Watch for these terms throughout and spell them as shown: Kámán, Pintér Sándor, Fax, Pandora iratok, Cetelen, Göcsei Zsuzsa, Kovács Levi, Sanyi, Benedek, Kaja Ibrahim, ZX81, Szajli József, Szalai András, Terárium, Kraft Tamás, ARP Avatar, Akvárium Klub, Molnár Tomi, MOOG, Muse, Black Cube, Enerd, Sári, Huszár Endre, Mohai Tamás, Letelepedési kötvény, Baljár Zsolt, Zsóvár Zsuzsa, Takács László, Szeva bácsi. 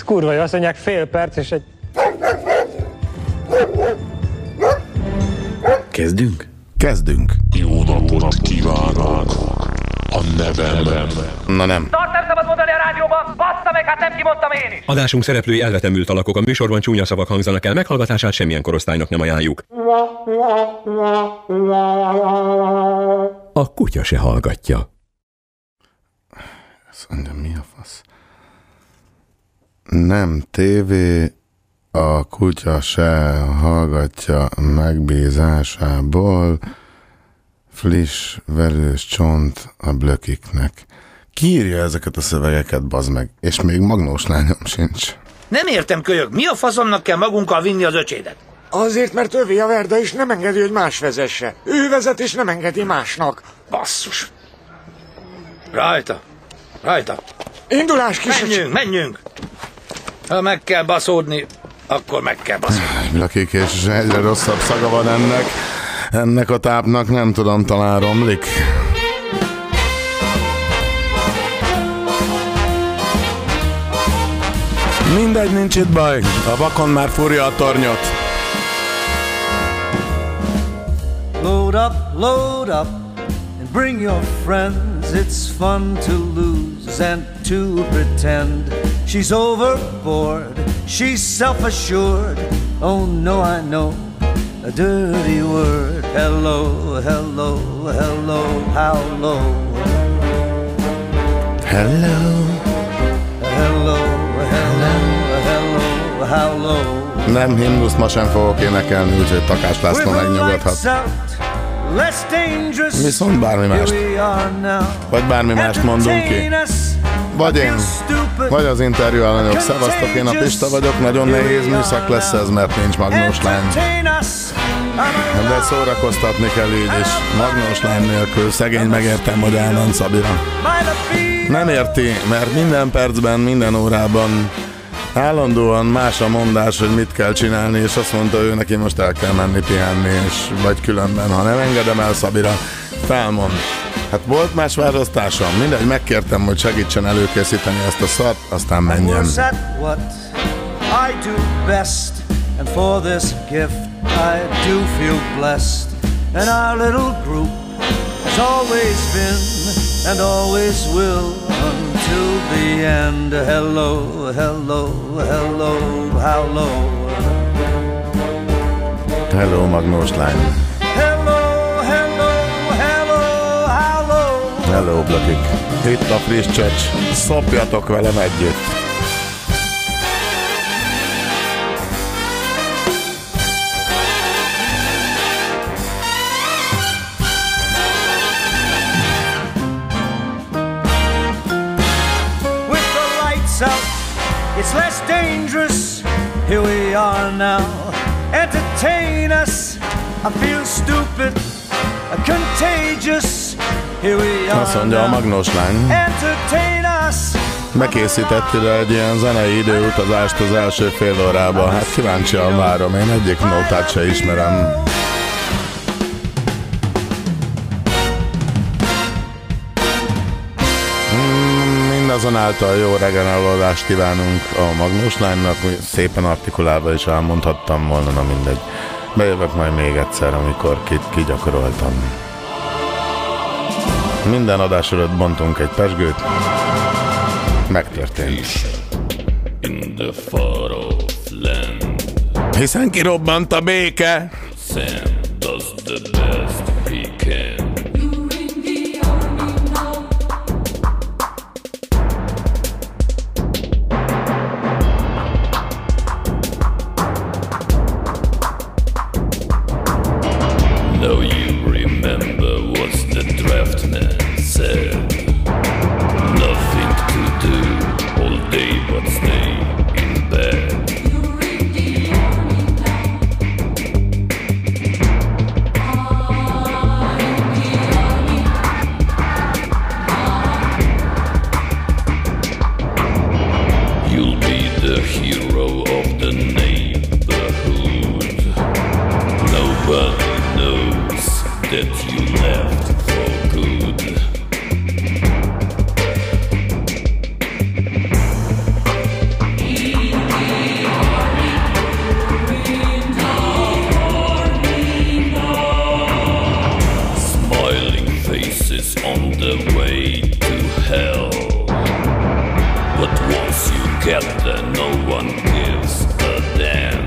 Ez kurva jó, azt mondják fél perc és egy... Kezdünk? Kezdünk. Jó napot kívánok! A nevemben. Na nem. Tart, nem szabad mondani a rádióban! Bassza meg, hát nem kimondtam én is! Adásunk szereplői elvetemült alakok, a műsorban csúnya szavak hangzanak el, meghallgatását semmilyen korosztálynak nem ajánljuk. A kutya se hallgatja. Ez mondja, mi a fasz? Nem tévé, a kutya se hallgatja megbízásából, friss, velős csont a blökiknek. Ki írja ezeket a szövegeket, bazd meg? És még magnós lányom sincs. Nem értem, kölyök, mi a faszomnak kell magunkkal vinni az öcsédet? Azért, mert övé a verda és nem engedi, hogy más vezesse. Ő vezet és nem engedi másnak. Basszus. Rajta. Rajta. Indulás, kis... Menjünk. Ha meg kell baszódni, akkor meg kell baszódni. Blökik, és egyre rosszabb szaga van ennek. Ennek a tápnak nem tudom, talán romlik. Mindegy, nincs itt baj. A vakon már furja a tornyot. Load up, and bring your friends. It's fun to lose and to pretend. She's overboard, she's self-assured. Oh no, I know. A dirty word. Hello, hello, hello, how low. Hello. Hello, hello, hello, how low. Nem himnuszt ma sem fogok énekelni, úgyhogy Takács László megnyugodhat. Viszont bármi mást. Vagy bármi mást mondunk ki. Vagy én, vagy az interjú ellenők. Szevasztok, én a Pista vagyok, nagyon nehéz műszak lesz ez, mert nincs magnós lány. De szórakoztatni kell így is. Magnós lány nélkül szegény, megértem, hogy állandó Szabira. Nem érti, mert minden percben, minden órában állandóan más a mondás, hogy mit kell csinálni, és azt mondta ő neki, most el kell menni pihenni, és vagy különben, ha nem engedem el Szabira, felmond. Hát volt más választásom, mindegy, megkértem, hogy segítsen előkészíteni ezt a szart, aztán menjen. Hello, magnós lány. Hello, blökik. Itt a friss csöcs. Szopjatok velem együtt. With the lights out, it's less dangerous. Here we are now. Entertain us. I feel stupid. Contagious. Azt mondja a magnós lány. Bekészített ide egy ilyen zenei időutazást az első fél órában. Hát kíváncsian várom, én egyik nótát se ismerem. Mindazonáltal jó regenerálódást kívánunk a magnós lánynak. Szépen artikulálva is elmondhattam volna, na mindegy. Bejövök majd még egyszer, amikor kigyakoroltam. Minden adás előtt bontunk egy pezsgőt. Megtörtént. Hiszen kirobbant a béke. Captain, no one gives a damn.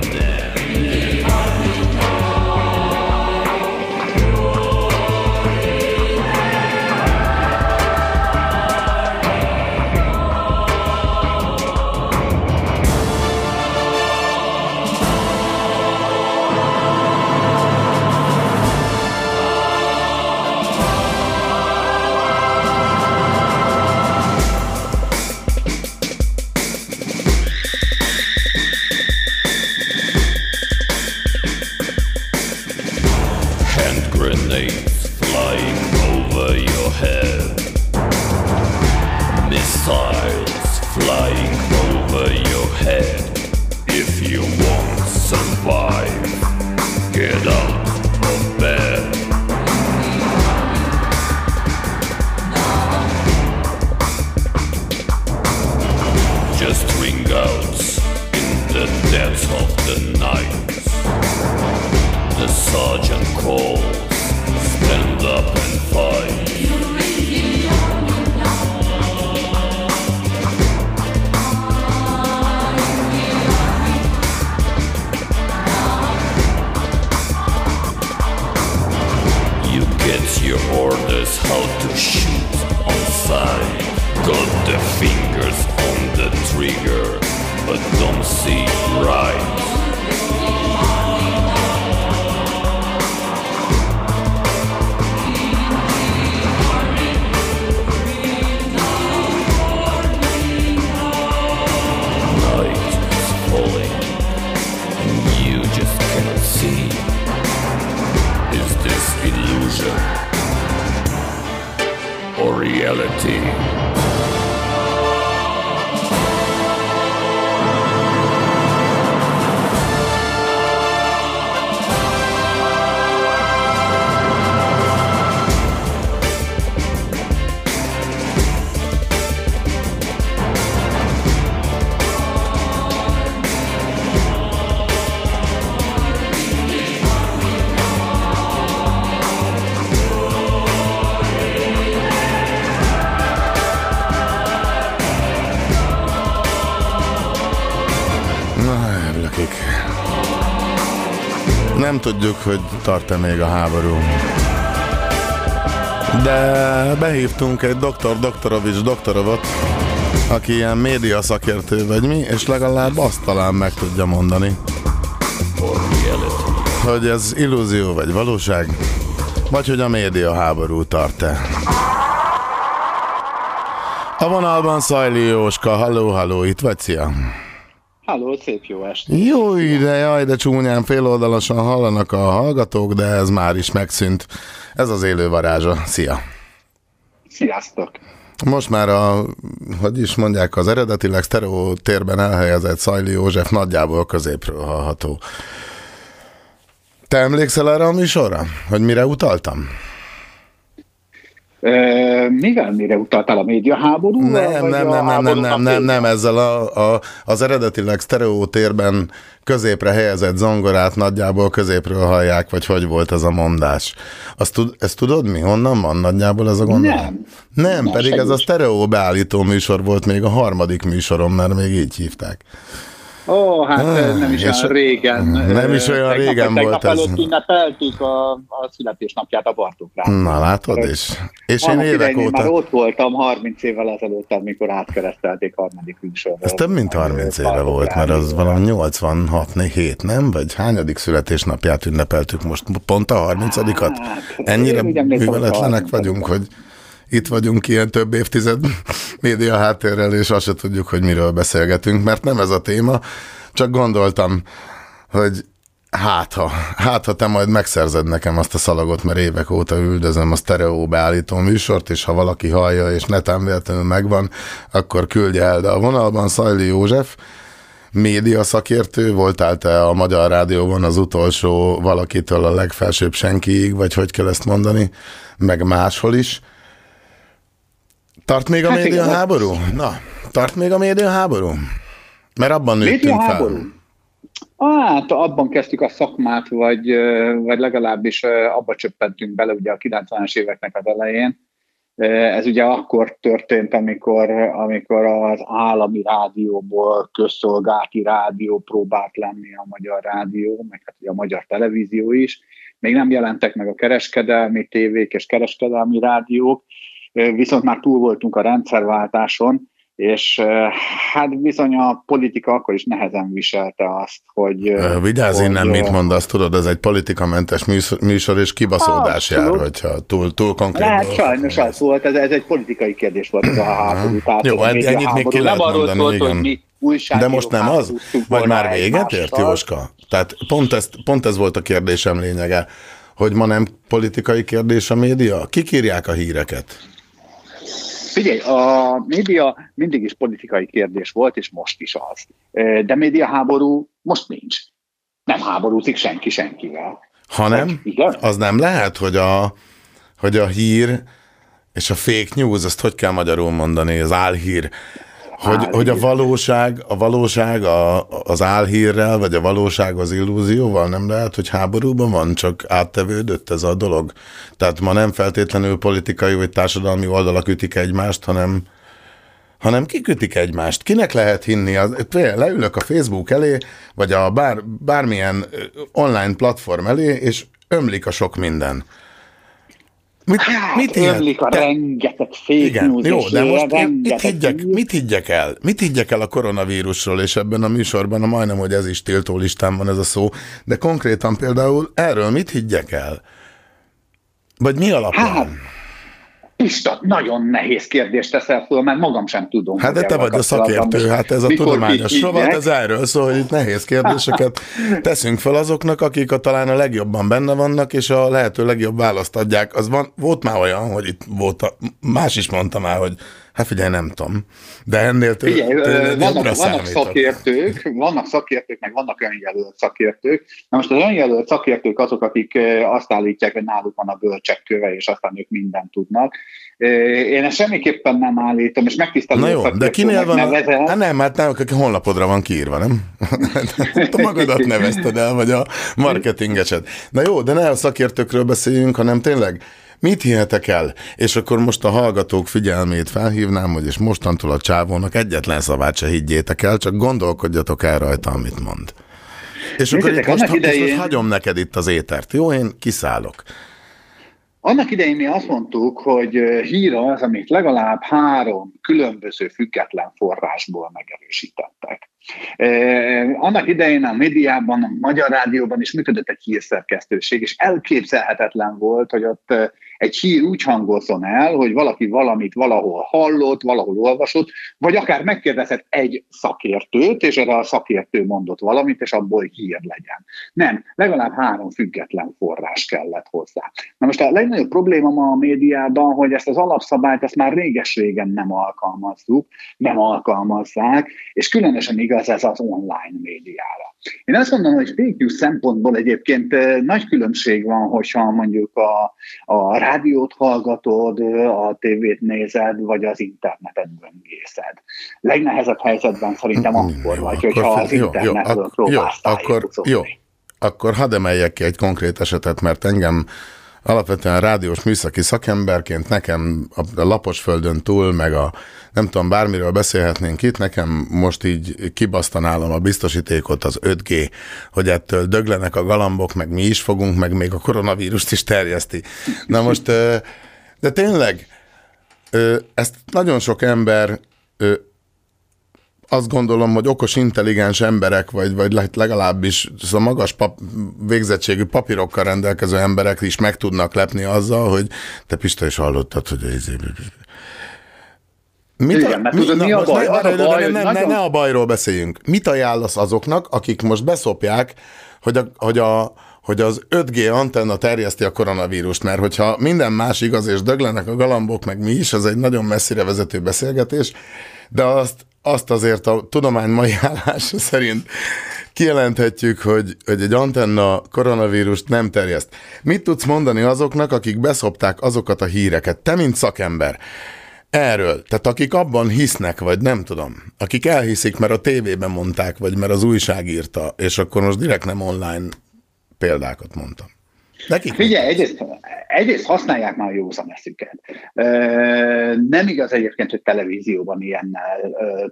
Nem tudjuk, hogy tart-e még a háború. De behívtunk egy doktorovat, aki ilyen média szakértő vagy mi, és legalább azt talán meg tudja mondani, hogy ez illúzió vagy valóság, vagy hogy a média háború tart-e. A vonalban Szajli Jóska, halló, itt vagy, szia! Halló, szép jó estét! Jó ide, jaj, de csúnyán féloldalasan hallanak a hallgatók, de ez már is megszűnt. Ez az élő varázsa. Szia! Sziasztok! Most már az eredetileg sztereó térben elhelyezett Szajli József nagyjából középről hallható. Te emlékszel erre a műsorra? Hogy mire utaltam? Mire utaltál, a médiaháború? Nem, ezzel az eredetileg sztereótérben középre helyezett zongorát nagyjából középről hallják, vagy hogy volt ez a mondás? Ezt tudod mi? Honnan van nagyjából ez a gondolat? Nem, pedig segíts. Ez a sztereó beállító műsor volt még a harmadik műsorom, mert még így hívták. Ó, hát nem is olyan régen. Nem is olyan régen volt ez. Tegnap ünnepeltük a születésnapját a Bartókra. Na látod is. És én évek óta... Már ott voltam 30 évvel ezelőtt, amikor átkeresztelték harmadik műsorra. Ez több mint 30 éve volt, mert az valami 86-7, nem? Vagy hányadik születésnapját ünnepeltük most? Pont a 30-at? Ennyire műveletlenek vagyunk, hogy itt vagyunk ilyen több évtized média háttérrel, és azt se tudjuk, hogy miről beszélgetünk, mert nem ez a téma, csak gondoltam, hogy hát ha te majd megszerzed nekem azt a szalagot, mert évek óta üldözöm a sztereó beállító műsort, és ha valaki hallja, és netán véletlenül megvan, akkor küldje el. De a vonalban Szajli József, média szakértő, voltál te a Magyar Rádióban az utolsó valakitől a legfelsőbb senkiig, vagy hogy kell ezt mondani, meg máshol is. Tart még a médiaháború? Mert abban nőttünk fel. Hát abban kezdtük a szakmát, vagy legalábbis abba csöppentünk bele ugye a 90-es éveknek az elején, Ez ugye akkor történt, amikor az állami rádióból közszolgálati rádió próbált lenni a Magyar Rádió, meg hát ugye a Magyar Televízió is. Még nem jelentek meg a kereskedelmi tévék és kereskedelmi rádiók, viszont már túl voltunk a rendszerváltáson, és hát bizony a politika akkor is nehezen viselte azt, hogy... Vigyázz innen, mit mondasz, tudod, ez egy politikamentes műsor, és kibaszódás jár, hogyha túl konkrét... Hát sajnos az volt, ez egy politikai kérdés volt ez a háború. Jó, ennyit még ki lehet mondani, igen. De most nem az? Vagy már véget ért, Jóska? Tehát pont ez volt a kérdésem lényege, hogy ma nem politikai kérdés a média? Kik írják a híreket? Figyelj, a média mindig is politikai kérdés volt, és most is az. De médiaháború most nincs. Nem háborúzik senki senkivel. Hanem az nem lehet, hogy a hír és a fake news, azt hogy kell magyarul mondani, az álhír, hogy a valóság az álhírrel, vagy a valóság az illúzióval nem lehet, hogy háborúban van, csak áttevődött ez a dolog. Tehát ma nem feltétlenül politikai vagy társadalmi oldalak ütik egymást, hanem kikütik egymást. Kinek lehet hinni? Leülök a Facebook elé, vagy a bármilyen online platform elé, és ömlik a sok minden. Mit ömlik a rengeteg fake news. Jó, de most mit higgyek el? Mit higgyek el a koronavírusról, és ebben a műsorban majdnem, hogy ez is tiltó listán van ez a szó, de konkrétan például erről mit higgyek el? Vagy mi alapján? Pista, nagyon nehéz kérdést teszel föl, mert magam sem tudom. Hát de te vagy a szakértő, hát ez a tudományos rovat, ez erről szól, hogy itt nehéz kérdéseket teszünk fel azoknak, akik talán a legjobban benne vannak, és a lehető legjobb választ adják. Volt már olyan, hogy itt volt, más is mondta már, hogy hát figyelj, nem tudom. De ennél vannak szakértők, meg vannak önjelölt szakértők. Na most az önjelölt szakértők azok, akik azt állítják, hogy náluk van a bölcsek köve, és aztán ők mindent tudnak. Én ezt semmiképpen nem állítom, és megtisztelő szakértőnek nevezem. Na jó, de kinél van? Nem, hát nem, a honlapodra van kiírva, nem? Te magadat nevezted el, vagy a marketingesed. Na jó, de ne a szakértőkről beszéljünk, hanem tényleg mit hihetek el? És akkor most a hallgatók figyelmét felhívnám, hogy és mostantól a csávónak egyetlen szavát se higgyétek el, csak gondolkodjatok el rajta, amit mond. És nézzétek, akkor most hagyom neked itt az étert. Jó, én kiszállok. Annak idején mi azt mondtuk, hogy hír az, amit legalább 3 különböző független forrásból megerősítettek. Annak idején a médiában, a Magyar Rádióban is működött egy hírszerkesztőség, és elképzelhetetlen volt, hogy ott egy hír úgy hangozzon el, hogy valaki valamit valahol hallott, valahol olvasott, vagy akár megkérdezett egy szakértőt, és erre a szakértő mondott valamit, és abból hír legyen. Nem, legalább 3 független forrás kellett hozzá. Na most a legnagyobb probléma ma a médiában, hogy ezt az alapszabályt ezt már réges-régen nem alkalmazzuk, nem alkalmazzák, és különösen igaz ez az online médiára. Én azt mondom, hogy fake news szempontból egyébként nagy különbség van, hogyha mondjuk a rádiót hallgatod, a tévét nézed, vagy az internetet böngészed. Legnehezebb helyzetben szerintem akkor vagy, hogyha az internetről próbálsz tájékozódni. Akkor hadd emeljek ki egy konkrét esetet, mert engem alapvetően rádiós műszaki szakemberként nekem a Laposföldön túl, meg a nem tudom, bármiről beszélhetnénk itt, nekem most így kibasztanálom a biztosítékot, az 5G, hogy ettől döglenek a galambok, meg mi is fogunk, meg még a koronavírust is terjeszti. Na most, de tényleg, ezt nagyon sok ember, azt gondolom, hogy okos, intelligens emberek, vagy legalábbis a magas végzettségű papírokkal rendelkező emberek is meg tudnak lepni azzal, hogy te Pista is hallottad, hogy ne a bajról beszéljünk. Mit ajánlasz azoknak, akik most beszopják, hogy az 5G antenna terjeszti a koronavírust, mert hogyha minden más igaz, és döglenek a galambok, meg mi is, ez egy nagyon messzire vezető beszélgetés, de azt azért a tudomány mai állása szerint kijelenthetjük, hogy egy antenna koronavírust nem terjeszt. Mit tudsz mondani azoknak, akik beszopták azokat a híreket? Te, mint szakember, erről, tehát akik abban hisznek, vagy nem tudom, akik elhiszik, mert a tévében mondták, vagy mert az újság írta, és akkor most direkt nem online példákat mondtam. Figyelj, egyrészt használják már józan eszüket. Nem igaz egyébként, hogy televízióban ilyennel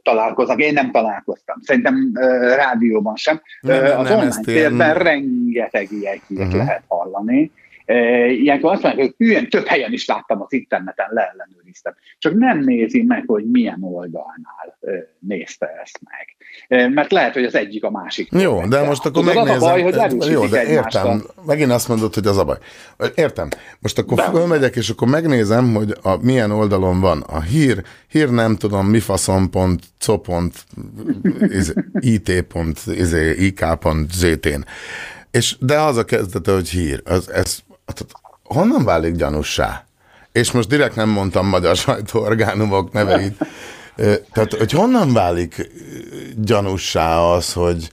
találkoznak. Én nem találkoztam. Szerintem rádióban sem. Az online térben rengeteg ilyet lehet hallani. Ilyenkor azt mondják, hogy hülyen, több helyen is láttam az interneten, leellenőriztem. Csak nem nézi meg, hogy milyen oldalnál nézte ezt meg. Mert lehet, hogy az egyik a másik. Jó, de most akkor megnézem. Az a baj, hogy erősítik egymást. Megint azt mondod, hogy az a baj. Értem. Most akkor fölmegyek, és akkor megnézem, hogy milyen oldalon van a hír nem tudom, mifaszon.co.it.ik.zt-n. De az a kezdete, hogy hír. Ez honnan válik gyanúsá? És most direkt nem mondtam magyar sajtóorgánumok neveit. Tehát, hogy honnan válik gyanúsá az, hogy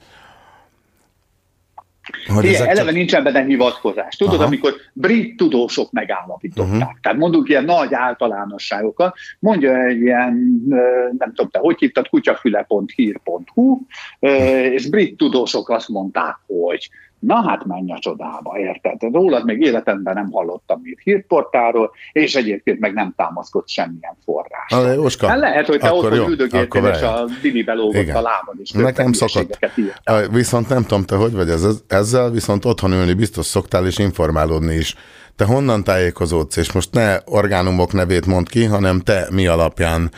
igen, eleve csak... nincsen benne hivatkozás. Tudod, amikor brit tudósok megállapították. Tehát mondunk ilyen nagy általánosságokat, mondja egy ilyen, nem tudom te, hogy hívtad, kutyafüle.hír.hu, és brit tudósok azt mondták, hogy na hát menj a csodába, érted? Rólad még életemben nem hallottam itt hírportáról, és egyébként meg nem támaszkodsz semmilyen forrásra. Hát lehet, hogy te ott üldögéltél, és a dili belógott a lábad, és nekem szokott. Viszont nem tudom, te hogy vagy ezzel, viszont otthon ülni biztos szoktál, és informálódni is. Te honnan tájékozódsz, és most ne orgánumok nevét mondd ki, hanem te mi alapján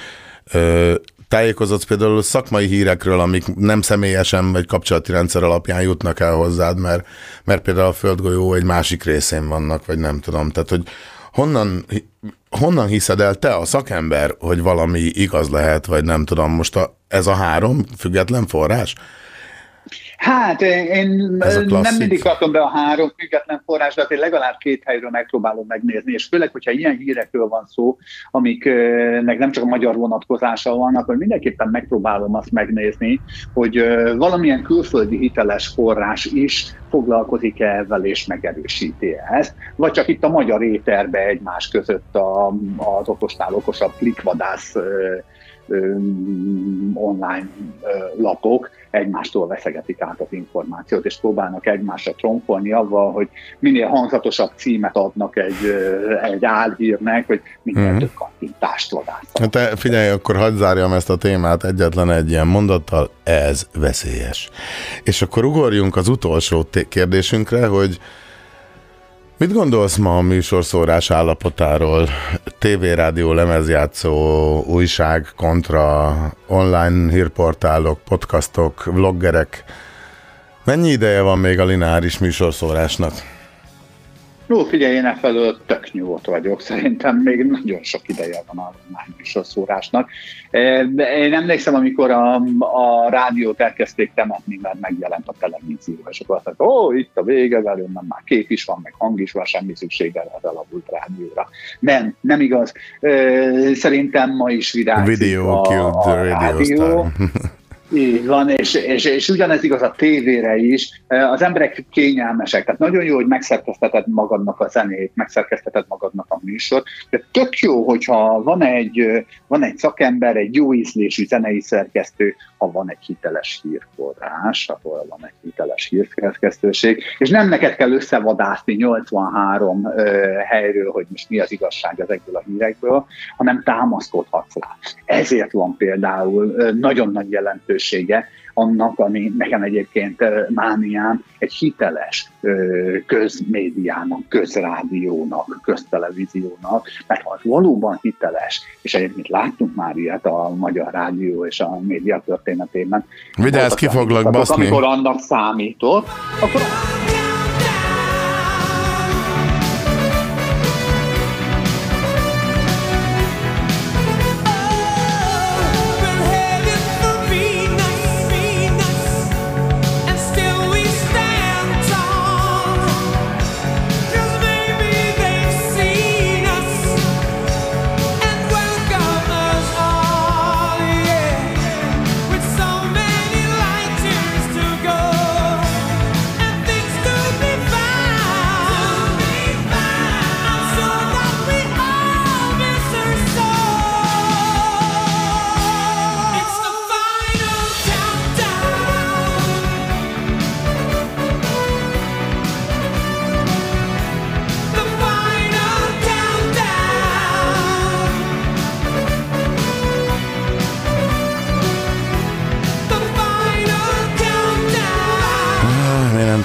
tájékozódsz például szakmai hírekről, amik nem személyesen vagy kapcsolati rendszer alapján jutnak el hozzád, mert például a földgolyó egy másik részén vannak, vagy nem tudom. Tehát, hogy honnan hiszed el te, a szakember, hogy valami igaz lehet, vagy nem tudom. Most ez a három független forrás? Hát én nem mindig kapom be a három független forrás, de legalább két helyről megpróbálom megnézni, és főleg, hogyha ilyen hírekről van szó, amiknek nem csak a magyar vonatkozása van, akkor mindenképpen megpróbálom azt megnézni, hogy valamilyen külföldi hiteles forrás is foglalkozik ezzel és megerősíti ezt, vagy csak itt a magyar éterbe egymás között az okosnál okosabb klikvadász online lapok egymástól veszegetik át az információt, és próbálnak egymásra tromfolni avval, hogy minél hangzatosabb címet adnak egy álhírnek, hogy minél több kattintást vadásznak. Hát figyelj, akkor hadd zárjam ezt a témát egyetlen egy ilyen mondattal, ez veszélyes. És akkor ugorjunk az utolsó kérdésünkre, hogy mit gondolsz ma a műsorszórás állapotáról? TV, rádió, lemezjátszó, újság, kontra, online hírportálok, podcastok, vloggerek. Mennyi ideje van még a lineáris műsorszórásnak? Figyelj, én efelől tök nyugodt vagyok. Szerintem még nagyon sok ideje van a műsorszórásnak. Én emlékszem, amikor a rádiót elkezdték temetni, mert megjelent a televízió, és akkor azt mondták, itt a vége velünk, nem már kép is van, meg hang is van, semmi szüksége az elavult rádióra. Nem igaz. Szerintem ma is virágzik a rádió. Így van, és ugyanez igaz a tévére is. Az emberek kényelmesek, tehát nagyon jó, hogy megszerkeszteted magadnak a zenét, megszerkeszteted magadnak a műsort, de tök jó, hogyha van egy szakember, egy jó ízlésű zenei szerkesztő, ha van egy hiteles hírforrás, ahol van egy hiteles hírszerkesztőség, és nem neked kell összevadászni 83 helyről, hogy most mi az igazság ezekből a hírekből, hanem támaszkodhatsz rá. Ezért van például nagyon nagy jelentőség annak, ami nekem egyébként mániám, egy hiteles közmédiának, közrádiónak, köztelevíziónak, mert ha valóban hiteles, és egyébként láttunk már ilyet a magyar rádió és a média történetében, vigyázz, ki foglak baszni. Amikor annak számított, akkor...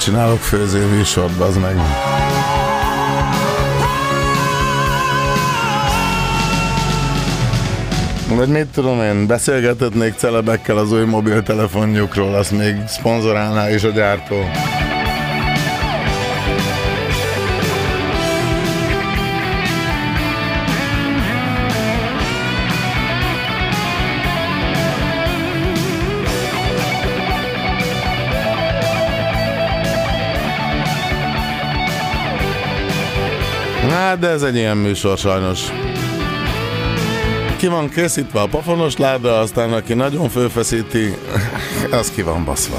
csinálok főző műsort, bazd meg. Vagy mit tudom én, beszélgetetnék celebekkel az új mobiltelefonjukról, azt még szponzorálná is a gyártó. Hát, de ez egy ilyen műsor sajnos. Ki van készítve a pofonos láda, aztán aki nagyon fölfeszíti, az ki van baszva.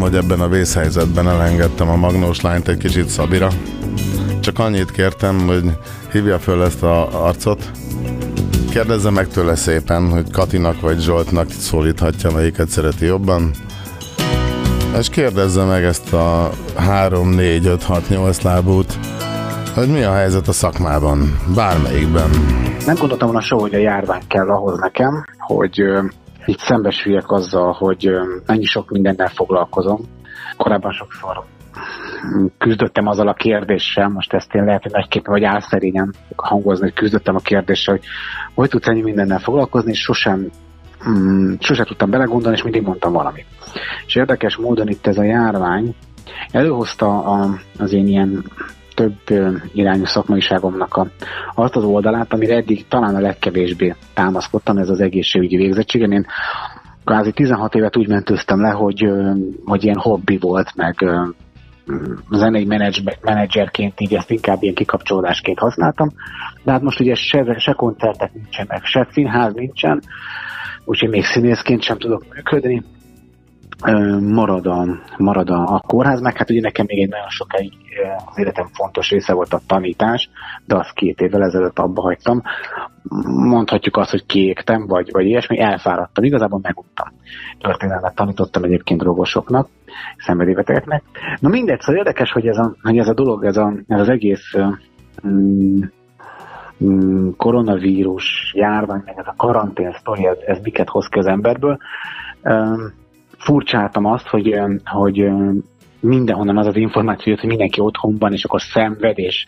Hogy ebben a vészhelyzetben elengedtem a magnós lányt egy kicsit Szabira. Csak annyit kértem, hogy hívja föl ezt a arcot. Kérdezze meg tőle szépen, hogy Katinak vagy Zsoltnak szólíthatja, melyiket szereti jobban. És kérdezze meg ezt a 3-4-5-6-8 lábút, hogy mi a helyzet a szakmában, bármelyikben. Nem gondoltam volna soha, hogy a járvány kell ahhoz nekem, hogy... Itt szembesüljek azzal, hogy ennyi sok mindennel foglalkozom. Korábban sokszor küzdöttem azzal a kérdéssel, most ezt én lehet, hogy nagyképpen vagy álszerényen hangozni, hogy küzdöttem a kérdéssel, hogy tudsz ennyi mindennel foglalkozni, és sosem tudtam belegondolni, és mindig mondtam valamit. És érdekes módon itt ez a járvány előhozta az én ilyen több irányú szakmaiságomnak azt az oldalát, amire eddig talán a legkevésbé támaszkodtam, ez az egészségügyi végzettségem. Én kvázi 16 évet úgy mentőztem le, hogy ilyen hobbi volt, meg zenei menedzserként így ezt inkább ilyen kikapcsolódásként használtam, de hát most ugye se koncertek nincsenek, se színház nincsen, úgyhogy még színészként sem tudok működni. Marad a kórház, meg hát ugye nekem még egy nagyon sokáig az életem fontos része volt a tanítás, de azt 2 évvel ezelőtt abba hagytam. Mondhatjuk azt, hogy kiégtem, vagy ilyesmi, elfáradtam, igazából meguntam. Történelmet tanítottam egyébként drogosoknak, szenvedélybetegeknek. Na mindegy, szóval érdekes, hogy ez a dolog, ez az egész koronavírus járvány, meg ez a karantén sztori, ez miket hoz ki az emberből. Furcsáltam azt, hogy mindenhonnan az az információ jött, hogy mindenki otthon van, és akkor szenved, és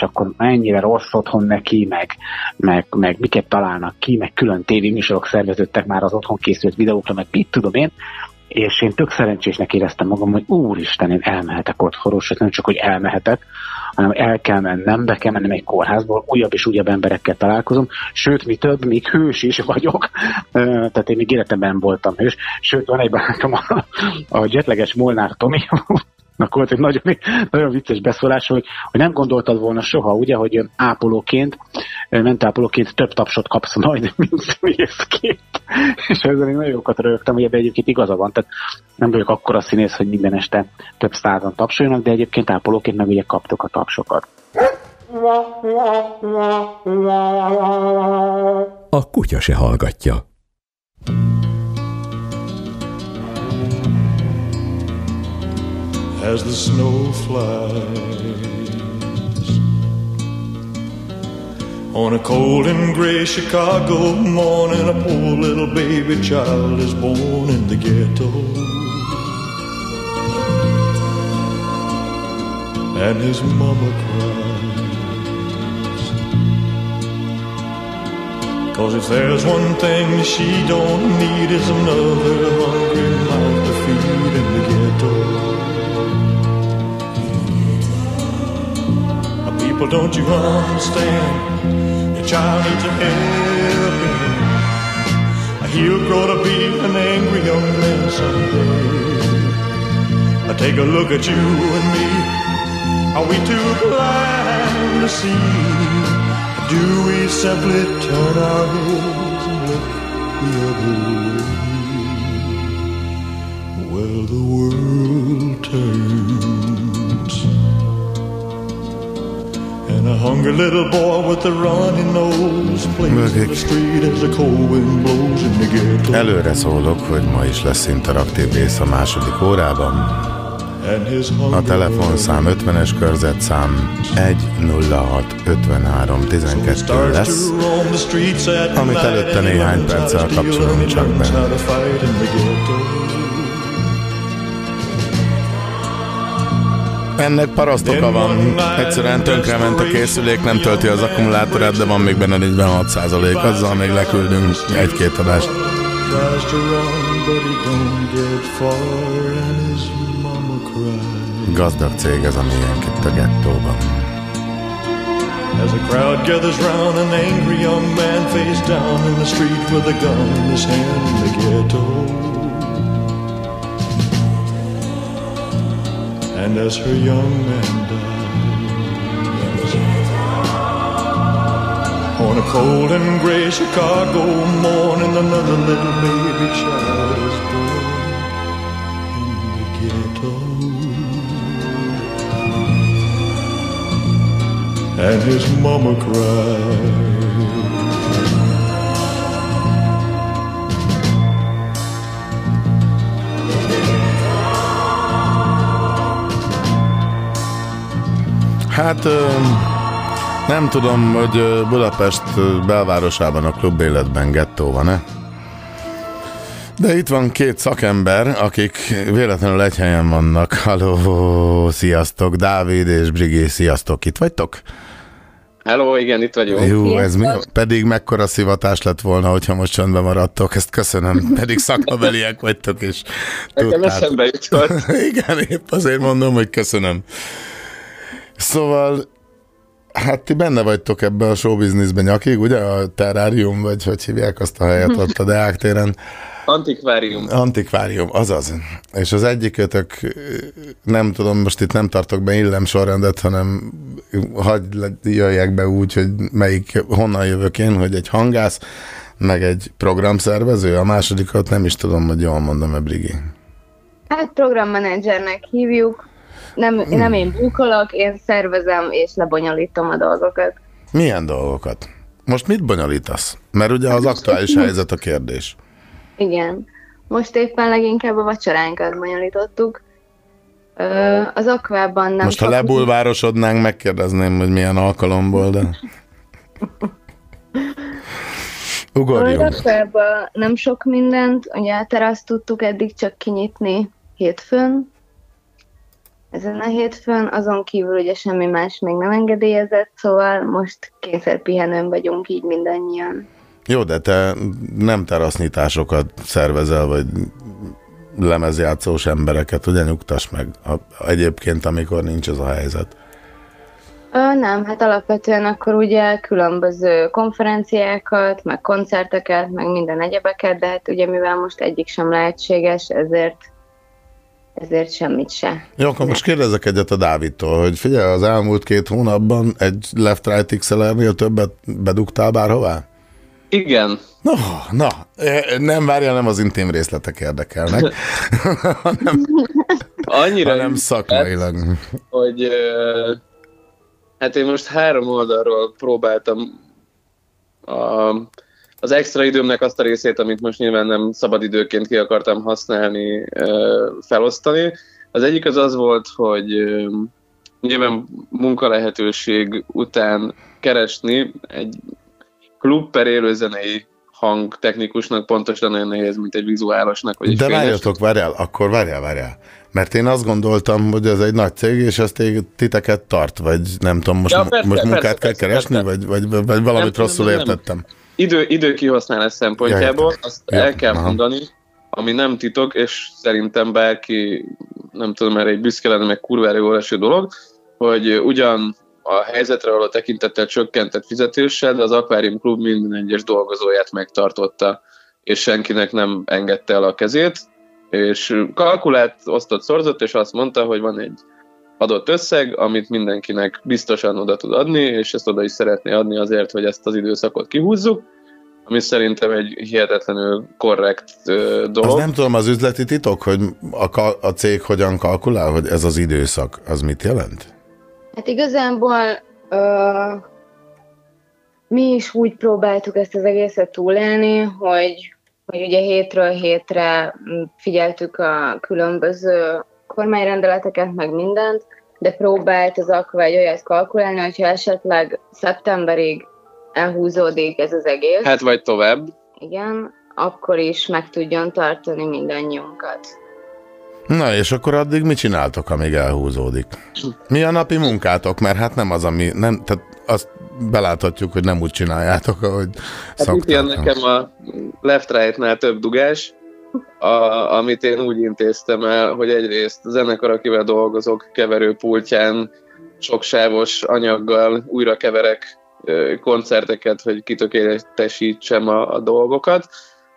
akkor ennyire rossz otthon neki, meg miket találnak ki, meg külön tévéműsorok szerveződtek már az otthon készült videókra, meg mit tudom én, és én tök szerencsésnek éreztem magam, hogy úristen, én elmehetek otthonról, sőt nem csak, hogy elmehetek, hanem el kell mennem, be kell mennem egy kórházból, újabb és újabb emberekkel találkozom, sőt, mi több, még hős is vagyok, tehát én még életemben voltam hős, sőt, van egy barátom, a jetleges Molnár Tomi, volt egy nagyon vicces beszólás, hogy nem gondoltad volna soha, ugye, hogy mentápolóként több tapsot kapsz majd, mint színészként. És ezzel én nagyon jókat rögtem, hogy ebben egyébként igaza van, tehát nem vagyok akkora színész, hogy minden este több 100-an tapsoljanak, de egyébként ápolóként meg ugye kaptok a tapsokat. A kutya se hallgatja. As the snow flies on a cold and gray Chicago morning, a poor little baby child is born in the ghetto, and his mama cries, 'cause if there's one thing she don't need, is another hungry mouth to feed in the ghetto. People, don't you understand? Charlie to help him. He'll grow to be an angry young man someday. Take a look at you and me. Are we too blind to see? Do we simply turn our heads and look the other way? Well, the world turns. A hungry little boy with a runny nose plays in the street as the cold wind blows in the ghetto. Előre szólok, hogy ma is lesz interaktív rész a második órában. A telefonszám 50-es körzetszám 1065312 lesz, amit előtte néhány perccel kapcsolunk csak be. Ennek parasztoka van. Egyszerűen tönkrement a készülék, nem tölti az akkumulátorát, de van még benne 46%, azzal még leküldünk egy-két adást. Gazdag cég ez, amilyenk itt a gettóban. As a crowd gathers round, an angry young man face down in the street with a gun in his hand in the ghetto. And as her young man died on a cold and gray Chicago morning, another little baby child is born in the ghetto. And his mama cried. Hát nem tudom, hogy Budapest belvárosában a klub életben gettó van-e. De itt van két szakember, akik véletlenül egy helyen vannak. Halló, sziasztok, Dávid és Brigé, sziasztok, itt vagytok? Hello, igen, itt vagyok. Jó, ez mi? Pedig mekkora szivatás lett volna, hogyha most csöndben maradtok, ezt köszönöm, pedig szakmabeliek vagytok is. Nekem eszembe jutott. Igen, épp azért mondom, hogy köszönöm. Szóval, hát ti benne vagytok ebben a showbizniszben nyakig, ugye? A Terárium, vagy hogy hívják azt a helyet ott a Deák téren? Antikvárium. Antikvárium, azaz. És az egyikőtök, nem tudom, most itt nem tartok be illemsorrendet, hanem jöjjek be úgy, hogy melyik, honnan jövök én, hogy egy hangász, meg egy programszervező, a másodikat nem is tudom, hogy jól mondom-e, Brigi. Hát programmenedzsernek hívjuk. Nem én búkolok, én szervezem és lebonyolítom a dolgokat. Milyen dolgokat? Most mit bonyolítasz? Mert ugye az aktuális helyzet a kérdés. Igen. Most éppen leginkább a vacsoránkat bonyolítottuk. Az akvában nem... Most ha lebulvárosodnánk, megkérdezném, hogy milyen alkalomból, de... Ugorjunk. Az akvában nem sok mindent, ugye a teraszt tudtuk eddig csak kinyitni hétfőn. Ezen a hétfőn, azon kívül ugye semmi más még nem engedélyezett, szóval most kényszerpihenőn vagyunk így mindannyian. Jó, de te nem terasznyításokat szervezel, vagy lemezjátszós embereket, ugye nyugtass meg egyébként, amikor nincs ez a helyzet? Nem, hát alapvetően akkor ugye különböző konferenciákat, meg koncerteket, meg minden egyebeket, de hát ugye mivel most egyik sem lehetséges, ezért semmit se. Jó, akkor most kérdezek egyet a Dávidtól, hogy figyelj, az elmúlt 2 hónapban egy left-right XLR-nél többet bedugtál bárhová? Igen. Na, nem várja, nem az intim részletek érdekelnek, hanem, annyira szakmailag. Hogy hát én most 3 oldalról próbáltam az extra időmnek azt a részét, amit most nyilván nem szabadidőként ki akartam használni, felosztani. Az egyik az volt, hogy nyilván munkalehetőség után keresni egy klub per élőzenei hangtechnikusnak pontosan olyan nehéz, mint egy vizuálosnak. Vagy de várjatok, várjál. Mert én azt gondoltam, hogy ez egy nagy cég, és ezt titeket tart, vagy nem tudom, most, ja, persze, most munkát persze, kell persze, keresni, persze. Vagy valamit nem, rosszul értettem. Nem. Idő kihasználás szempontjából azt el kell mondani, ami nem titok, és szerintem bárki, nem tudom, erre egy büszke lenne, meg kurvára jó eső dolog, hogy ugyan a helyzetre való tekintettel csökkentett fizetéssel, de az Akvárium Klub minden egyes dolgozóját megtartotta, és senkinek nem engedte el a kezét, és kalkulált, osztott, szorzott, és azt mondta, hogy van egy adott összeg, amit mindenkinek biztosan oda tud adni, és ezt oda is szeretné adni azért, hogy ezt az időszakot kihúzzuk, ami szerintem egy hihetetlenül korrekt dolog. Azt nem tudom, az üzleti titok, hogy a cég hogyan kalkulál, hogy ez az időszak, az mit jelent? Hát igazából mi is úgy próbáltuk ezt az egészet túlélni, hogy ugye hétről hétre figyeltük a különböző kormányrendeleteket, meg mindent, de próbált az AKVA egy olyat kalkulálni, hogyha esetleg szeptemberig elhúzódik ez az egész. Hát vagy tovább. Igen, akkor is meg tudjon tartani mindannyiunkat. Na és akkor addig mit csináltok, amíg elhúzódik? Mi a napi munkátok? Mert hát nem az, ami... Nem, tehát azt beláthatjuk, hogy nem úgy csináljátok, ahogy szoktátok. Hát itt nekem a left-right-nál több dugás, amit én úgy intéztem el, hogy egyrészt a zenekar, akivel dolgozok, keverőpultján soksávos anyaggal újra keverek koncerteket, hogy kitökéletesítsem a dolgokat.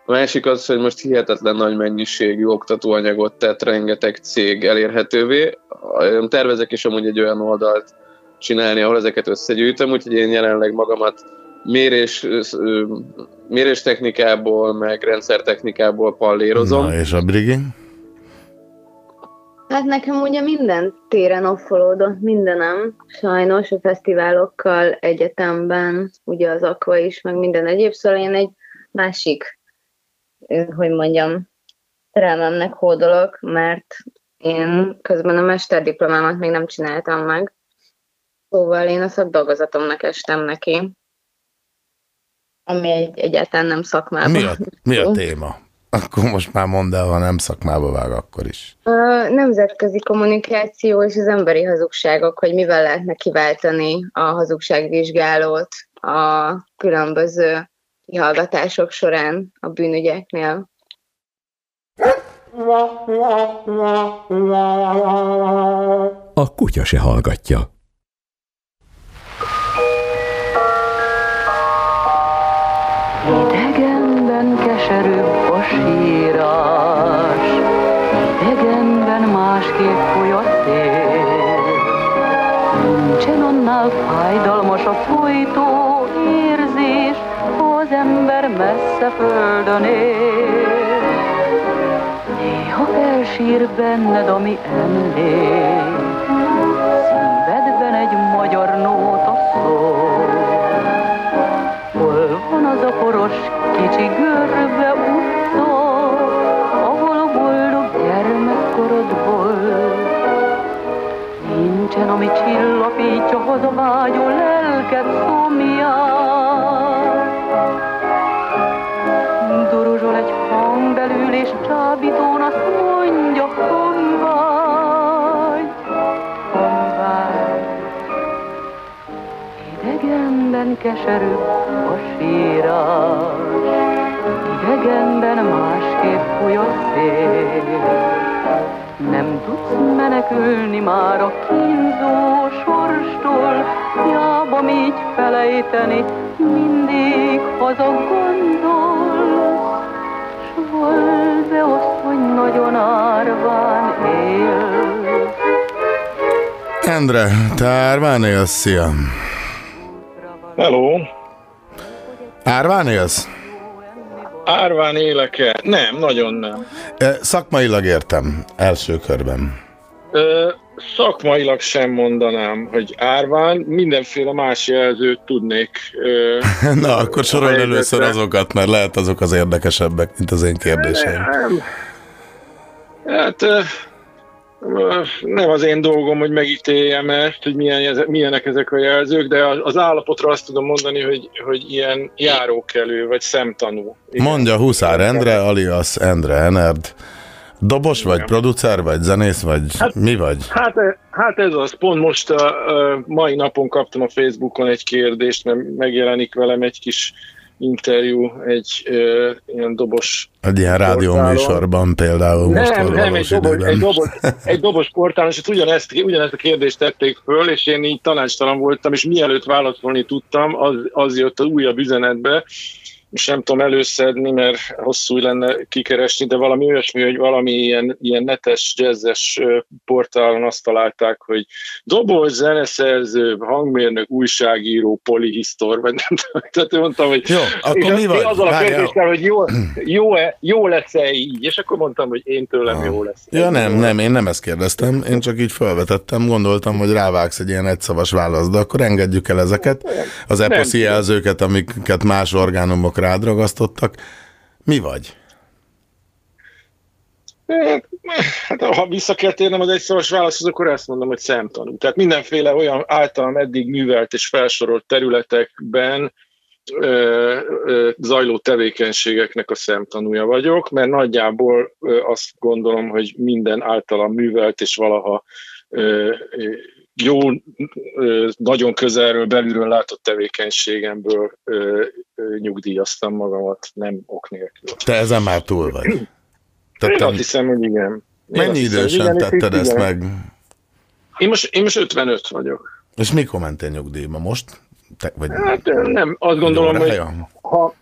A másik az, hogy most hihetetlen nagy mennyiségű oktatóanyagot tett rengeteg cég elérhetővé. Tervezek is amúgy egy olyan oldalt csinálni, ahol ezeket összegyűjtöm, úgyhogy én jelenleg magamat méréstechnikából, meg rendszertechnikából pallérozom. Na, és a Brigé? Hát nekem ugye minden téren offolódott, mindenem, sajnos a fesztiválokkal, egyetemben, ugye az AKVA is, meg minden egyéb, szóval én egy másik, szerelmemnek hódolok, mert én közben a mesterdiplomámat még nem csináltam meg, szóval én a szakdolgozatomnak estem neki, ami egyáltalán nem szakmában. Mi a téma? Akkor most már mondd el, ha nem szakmába vág, akkor is. A nemzetközi kommunikáció és az emberi hazugságok, hogy mivel lehetne kiváltani a hazugságvizsgálót a különböző kihallgatások során a bűnügyeknél. A kutya se hallgatja. Idegenben keserűbb a sírás, idegenben másképp foly a szél. Nincsen annál fájdalmas a folytó érzés, ha az ember messze földön él. Néha elsír benned, ami emlék, szívedben egy magyar nóta szól. Van az a poros, kicsi görbe utca, ahol a boldog gyermekkorod volt. Nincsen, ami csillapítja hazavágyó lelked szomját. Duruzsol egy hang belül, és csábítón azt mondja, hon vagy, hon vagy. Idegenben keserű a sírás, idegenben másképp fúj a szél. Nem tudsz menekülni már a kínzó sorstól, hiába így felejteni, mindig haza gondolsz. S volve azt, hogy nagyon árván élsz. Endre, te árván élsz, szia! Hello! Árván élsz? Árván élek-e? Nem, nagyon nem. Szakmailag értem, első körben. Szakmailag sem mondanám, hogy árván, mindenféle más jelzőt tudnék. Na, akkor sorold először azokat, mert lehet azok az érdekesebbek, mint az én kérdéseim. Nem. Hát... nem az én dolgom, hogy megítéljem ezt, hogy milyenek ezek a jelzők, de az állapotra azt tudom mondani, hogy ilyen járókelő, vagy szemtanú. Igen. Mondja Huszár Endre, alias Endre Enerd. Dobos vagy, producer vagy, zenész vagy, hát, mi vagy? Hát ez az, pont most a mai napon kaptam a Facebookon egy kérdést, mert megjelenik velem egy kis interjú egy ilyen dobos... Egy ilyen rádióműsorban például most egy dobos portálon, és ugyanezt a kérdést tették föl, és én így tanácstalan voltam, és mielőtt válaszolni tudtam, az jött az újabb üzenetbe, és nem tudom előszedni, mert hosszú lenne kikeresni, de valami olyasmi, hogy valami ilyen netes, jazzes portálon azt találták, hogy dobos, zeneszerző, hangmérnök, újságíró, polihisztor, vagy nem tudom. Tehát mondtam, hogy jó, akkor mi van? Azzal a kérdéssel, hogy jó lesz-e így? És akkor mondtam, hogy én tőlem jó lesz. Ja nem, én nem ezt kérdeztem, én csak így felvetettem, gondoltam, hogy rávágsz egy ilyen egyszavas választ, de akkor engedjük el ezeket, az eposzi jelzőket, amiket más orgánumok rád ragasztottak. Mi vagy? Hát, ha vissza kell térnem az egyszavas válaszhoz, akkor ezt mondom, hogy szemtanú. Tehát mindenféle olyan általam eddig művelt és felsorolt területekben zajló tevékenységeknek a szemtanúja vagyok, mert nagyjából azt gondolom, hogy minden általam művelt és valaha jó, nagyon közelről, belülről látott tevékenységemből nyugdíjaztam magamat, nem ok nélkül. Te ezen már túl vagy. Én azt hiszem, hogy igen. Mennyi idősen tetted ezt meg? Én most 55 vagyok. És mikor mentél nyugdíjba? Most? Nem, azt gondolom, hogy ha...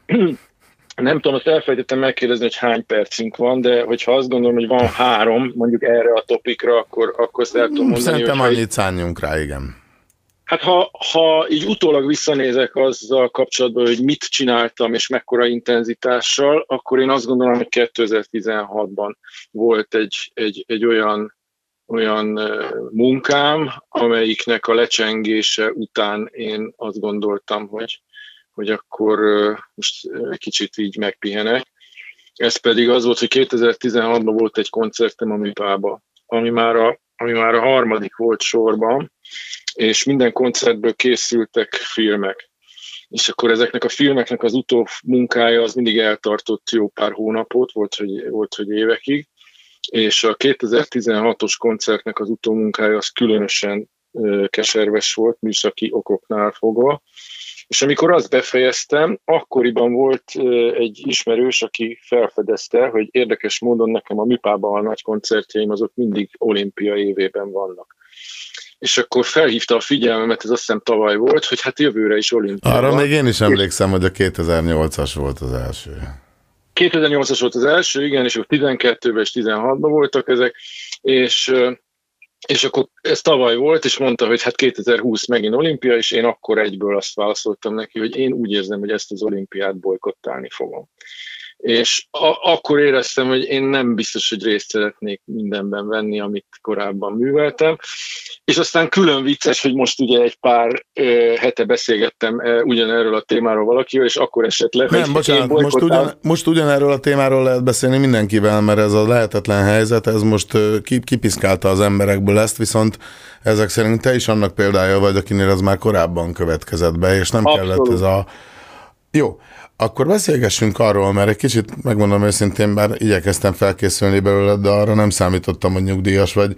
Nem tudom, azt elfelejtettem megkérdezni, hogy hány percünk van, de hogyha azt gondolom, hogy van 3, mondjuk erre a topikra, akkor azt el tudom mondani. Szerintem annyit szálljunk rá, igen. Hát ha így utólag visszanézek azzal kapcsolatban, hogy mit csináltam és mekkora intenzitással, akkor én azt gondolom, hogy 2016-ban volt egy olyan munkám, amelyiknek a lecsengése után én azt gondoltam, hogy akkor most kicsit így megpihenek. Ez pedig az volt, hogy 2016-ban volt egy koncertem a Műpában, ami már a 3. volt sorban, és minden koncertből készültek filmek. És akkor ezeknek a filmeknek az utómunkája az mindig eltartott jó pár hónapot, volt, hogy évekig, és a 2016-os koncertnek az utómunkája az különösen keserves volt, műszaki okoknál fogva. És amikor azt befejeztem, akkoriban volt egy ismerős, aki felfedezte, hogy érdekes módon nekem a Műpában a nagy koncertjeim azok mindig olimpia évében vannak. És akkor felhívta a figyelmemet, ez azt hiszem tavaly volt, hogy hát jövőre is olimpia. Arra még én is emlékszem, hogy a 2008-as volt az első. 2008-as volt az első, igen, és akkor 12-ben és 16-ban voltak ezek, és akkor ez tavaly volt, és mondta, hogy hát 2020 megint olimpia, és én akkor egyből azt válaszoltam neki, hogy én úgy érzem, hogy ezt az olimpiát bojkottálni fogom. És akkor éreztem, hogy én nem biztos, hogy részt szeretnék mindenben venni, amit korábban műveltem. És aztán külön vicces, hogy most ugye egy pár hete beszélgettem ugyanerről a témáról valakivel, és akkor esett le, hogy most ugyanerről a témáról lehet beszélni mindenkivel, mert ez a lehetetlen helyzet, ez most kipiszkálta az emberekből ezt, viszont ezek szerint te is annak példája vagy, akinél az már korábban következett be, és nem kellett ez a... Jó, akkor beszélgessünk arról, mert egy kicsit, megmondom őszintén, bár igyekeztem felkészülni belőle, de arra nem számítottam, hogy nyugdíjas vagy,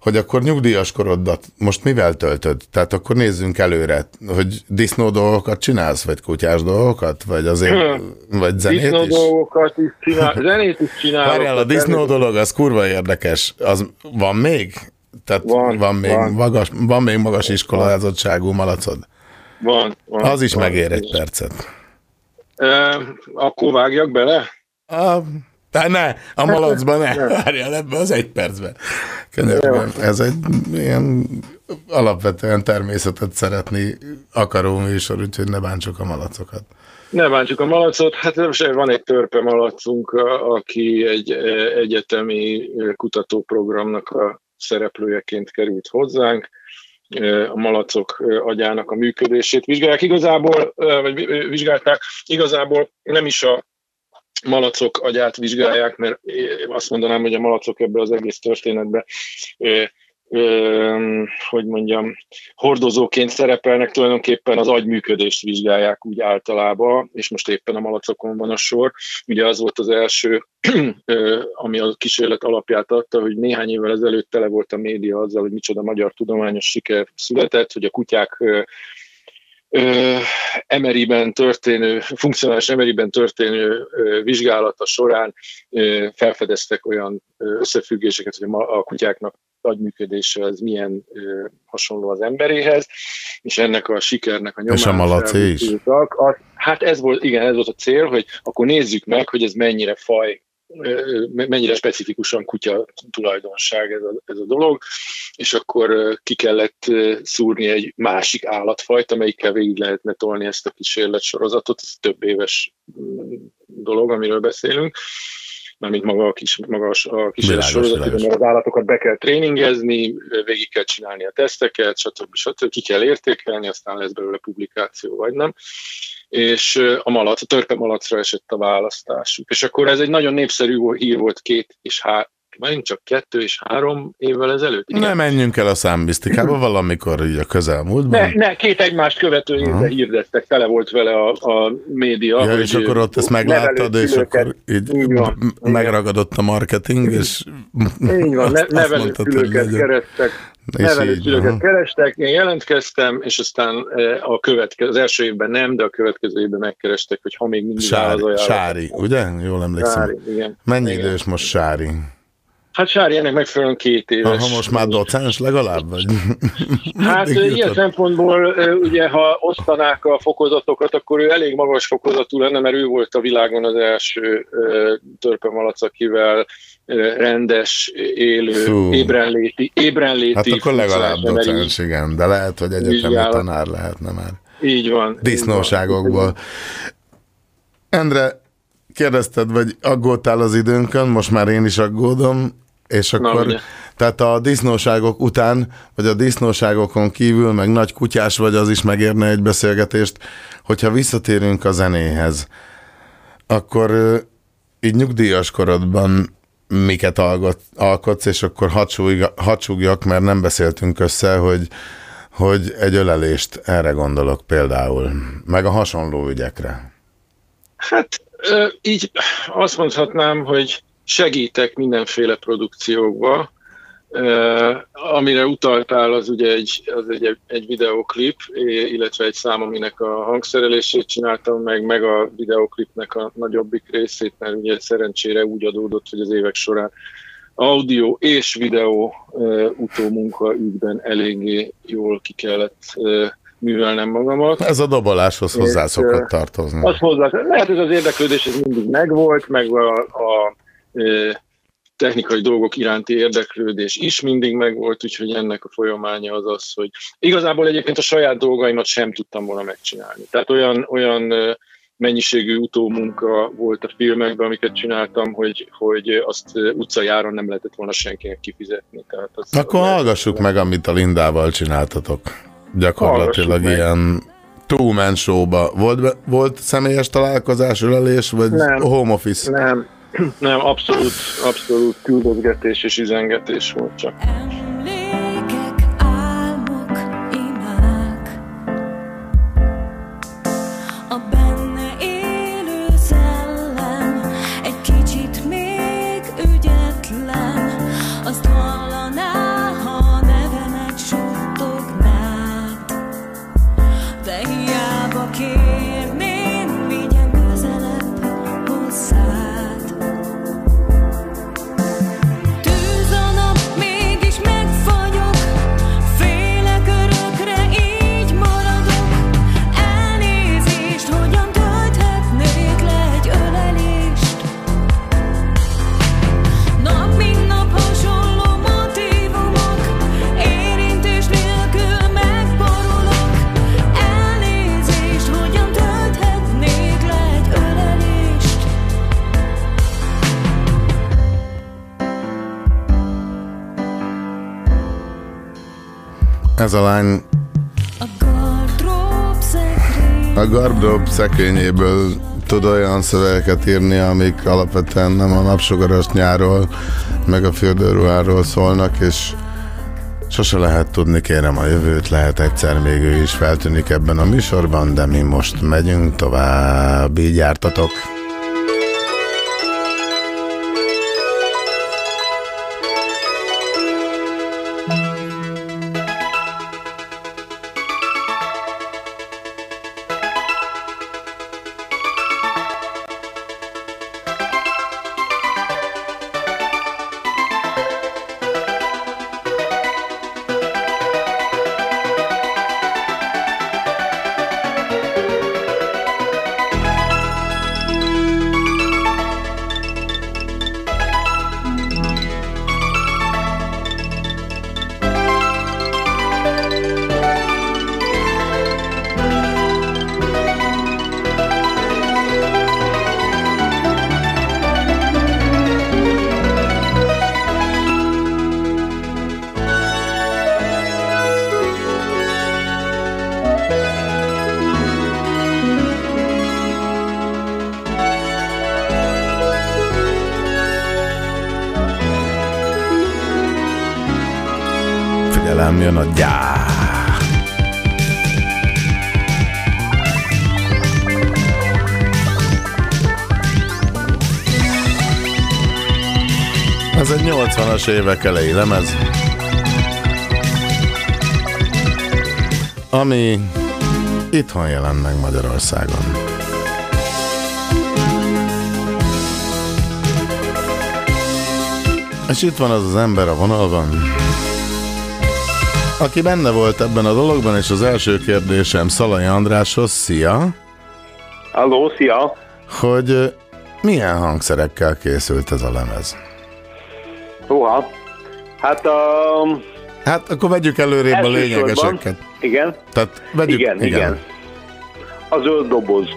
hogy akkor nyugdíjas korodat most mivel töltöd? Tehát akkor nézzünk előre, hogy disznó dolgokat csinálsz, vagy kutyás dolgokat, vagy azért, vagy zenét is? Disznó dolgokat is csinál, zenét is csinálok. Várjál, a disznó dolog, az kurva érdekes. Az van még? Tehát van még magas iskolázottságú malacod? Van. Az is megér egy percet. Akkor vágjak bele? Tehát ne, a malacban ne. Várjál ebbe az egy percben. Ez egy ilyen alapvetően természetet szeretni akaró műsor, úgyhogy ne bántsuk a malacokat. Ne bántsuk a malacot, hát van egy törpe malacunk, aki egy egyetemi kutatóprogramnak a szereplőjeként került hozzánk. A malacok agyának a működését vizsgálták, igazából nem is a malacok agyát vizsgálják, mert azt mondanám, hogy a malacok ebből az egész történetben, hogy mondjam, hordozóként szerepelnek, tulajdonképpen az agyműködést vizsgálják úgy általában, és most éppen a malacokon van a sor. Ugye az volt az első, ami a kísérlet alapját adta, hogy néhány évvel ezelőtt tele volt a média azzal, hogy micsoda magyar tudományos siker született, hogy a kutyák emeriben történő, funkcionális emeriben történő vizsgálata során felfedeztek olyan összefüggéseket, hogy a kutyáknak agyműködése az milyen hasonló az emberéhez, és ennek a sikernek a nyomán. Hát ez volt, igen, ez volt a cél, hogy akkor nézzük meg, hogy ez mennyire mennyire specifikusan kutya tulajdonság ez a dolog, és akkor ki kellett szúrni egy másik állatfajt, amelyikkel végig lehetne tolni ezt a kísérletsorozatot, ez több éves dolog, amiről beszélünk, mármint maga a kísérletsorozat, mert az állatokat be kell tréningezni, végig kell csinálni a teszteket, stb. Ki kell értékelni, aztán lesz belőle publikáció, vagy nem. És a törpe malacra esett a választásuk. És akkor ez egy nagyon népszerű hír volt 2 és 3 évvel ezelőtt. Igen. Ne menjünk el a számbisztikába, valamikor így a közelmúltban. Ne, két egymást követő évre hirdettek, tele volt vele a média. Ja, és akkor ott ezt megláttad, és akkor így van, megragadott a marketing, és így van, nevelőszülőket kerestek, én jelentkeztem, és aztán az első évben nem, de a következő évben megkerestek, hogy ha még mindig áll az ajánlat. Sári, ugye? Jól emlékszem. Sári, igen. Mennyi idős most Sári? Hát Sári ennek megfelelően 2 éves. Ha most már docens legalább vagy? Hát ilyen szempontból, ugye, ha osztanák a fokozatokat, akkor ő elég magas fokozatú lenne, mert ő volt a világon az első törpemalac, akivel rendes, élő, ébrenléti. Hát akkor legalább docens, igen, de lehet, hogy egyetemi tanár lehetne már. Így van. Disznóságokból. Endre, kérdezted, vagy aggódtál az időnkön, most már én is aggódom, és akkor, tehát a disznóságok után, vagy a disznóságokon kívül, meg nagy kutyás vagy, az is megérne egy beszélgetést, hogyha visszatérünk a zenéhez, akkor így nyugdíjas korodban miket alkotsz, és akkor hadsúgjak, mert nem beszéltünk össze, hogy egy ölelést, erre gondolok például, meg a hasonló ügyekre. Hát így azt mondhatnám, hogy segítek mindenféle produkciókba. Amire utaltál, az ugye egy videoklip, illetve egy szám, aminek a hangszerelését csináltam, meg a videoklipnek a nagyobbik részét, mert ugye szerencsére úgy adódott, hogy az évek során audio és videó utómunka ügyben eléggé jól ki kellett művelnem magamat. Ez a doboláshoz hozzászokott tartozni. Lehet, ez az érdeklődés ez mindig megvolt, meg a technikai dolgok iránti érdeklődés is mindig megvolt, úgyhogy ennek a folyamánya az az, hogy igazából egyébként a saját dolgaimat sem tudtam volna megcsinálni. Tehát olyan mennyiségű utómunka volt a filmekben, amiket csináltam, hogy azt utcajáron nem lehetett volna senkinek kifizetni. Tehát akkor hallgassuk meg, amit a Lindával csináltatok. Gyakorlatilag ilyen two-man show-ba. Volt személyes találkozás, ölelés, vagy nem, home office? Nem, abszolút küldözgetés és üzengetés volt csak. Emlékek, álmok, imák, a benne élő szellem, egy kicsit még ügyetlen, azt hallaná, kérném, vigyen közelebb hozzád. Tűz a nap, mégis megfagyok, félek örökre, így maradok. Elnézést, hogyan tölthetnék le egy ölelést. Nap mint nap hasonló motívumok, érintés nélkül megborulok. Ez a lány a gardrób szekrényéből tud olyan szövegeket írni, amik alapvetően nem a napsugaras nyáról, meg a fürdőruháról szólnak, és sose lehet tudni, kérem a jövőt, lehet egyszer még ő is feltűnik ebben a műsorban, de mi most megyünk tovább, így jártatok. rám jön a gyár. Ez egy 80-as évek elejé lemez, ami itthon jelent meg Magyarországon. És itt van az az ember a vonalban, aki benne volt ebben a dologban, és az első kérdésem Szalai Andráshoz, szia! Halló, szia! Hogy milyen hangszerekkel készült ez a lemez? Húha, hát akkor vegyük előrébb a lényegeseket. Igen. Tehát vegyük, igen. A zöld doboz.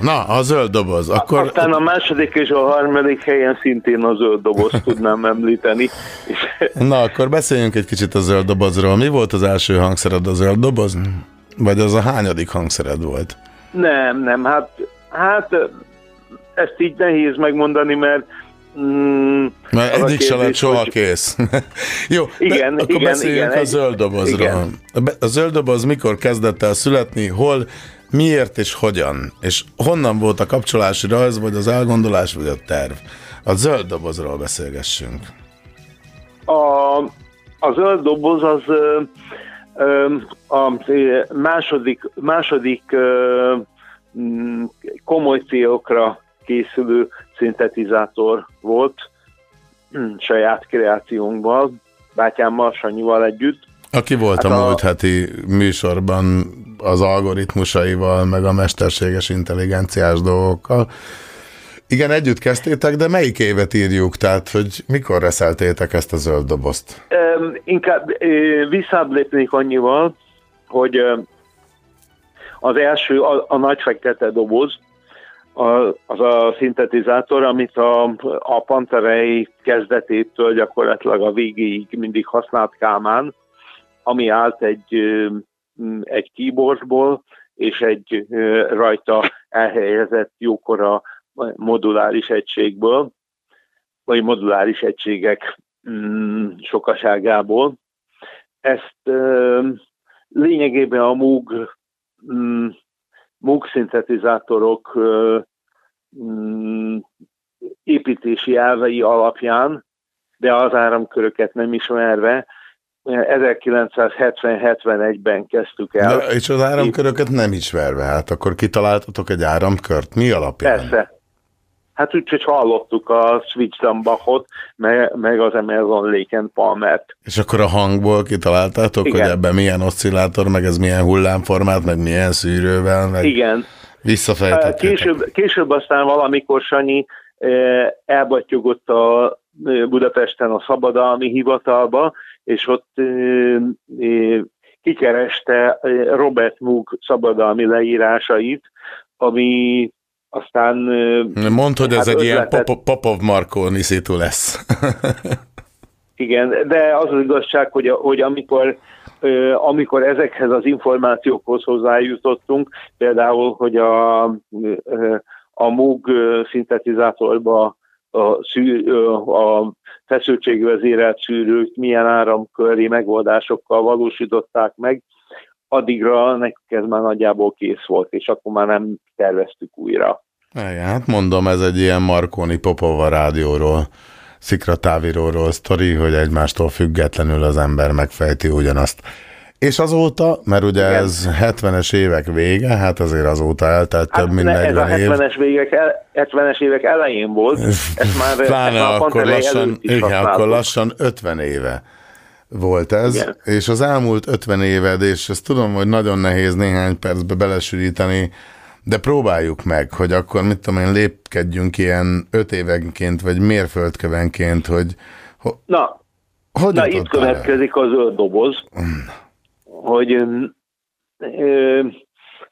Na, a zöld doboz. Akkor... Aztán a második és a harmadik helyen szintén a zöld dobozt tudnám említeni. Na, akkor beszéljünk egy kicsit a zöld dobozról. Mi volt az első hangszered, a zöld doboz? Vagy az a hányadik hangszered volt? Nem, hát ezt így nehéz megmondani, mert mert eddig se lett soha hogy... kész. Jó, igen, akkor igen, beszéljünk a zöld dobozról. A zöld doboz mikor kezdett el születni, hol, miért és hogyan? És honnan volt a kapcsolási rajz, vagy az elgondolás, vagy a terv? A zöld dobozról beszélgessünk. A zöld doboz az a második komoly célokra készülő szintetizátor volt saját kreációnkból, bátyámmal, Sanyival együtt. Aki volt a múlt heti műsorban az algoritmusaival, meg a mesterséges intelligenciás dolgokkal. Igen, együtt kezdtétek, de melyik évet írjuk? Tehát, hogy mikor reszeltétek ezt a zöld dobozt? Inkább visszább lépnék annyival, hogy az első, a nagy fekete doboz, az a szintetizátor, amit a Panterej kezdetétől gyakorlatilag a végéig mindig használt Kámán, ami állt egy keyboardból és egy rajta elhelyezett jókora moduláris egységből, vagy moduláris egységek sokaságából. Ezt lényegében a MOOG szintetizátorok építési elvei alapján, de az áramköröket nem ismerve, 1970-71-ben kezdtük el. De, és az áramköröket nem ismerve, hát akkor kitaláltatok egy áramkört, mi alapján? Persze. Hát úgyhogy hallottuk a Switch-Zambachot, meg az Emerson Lake & Palmert. És akkor a hangból kitaláltátok, igen, hogy ebben milyen oszcillátor, meg ez milyen hullámformát, meg milyen szűrővel, meg igen, visszafejtettek. Később aztán valamikor Sanyi elbattyogott a Budapesten a szabadalmi hivatalba, és ott kikereste Robert Moog szabadalmi leírásait, ami aztán... Mondd, hogy ez egy ilyen Popov Marconi szitu lesz. Igen, de az az igazság, hogy amikor ezekhez az információkhoz hozzájutottunk, például, hogy a MOOG szintetizátorba a feszültségvezérelt szűrőt milyen áramköri megoldásokkal valósították meg, addigra nekik ez már nagyjából kész volt, és akkor már nem terveztük újra. Hát mondom, ez egy ilyen Marconi Popova rádióról, szikratáviróról sztori, hogy egymástól függetlenül az ember megfejti ugyanazt. És azóta, mert ugye igen, ez 70-es évek vége, hát azért azóta eltelt több mint 40 év. Ez a 70-es évek elején volt. Ez már pláne akkor lassan 50 éve volt ez, igen, és az elmúlt 50 éved, és ezt tudom, hogy nagyon nehéz néhány percbe belesűríteni, de próbáljuk meg, hogy akkor mit tudom én, lépkedjünk ilyen 5 évenként, vagy mérföldkövenként, hogy... Na itt következik a zöld doboz, hogy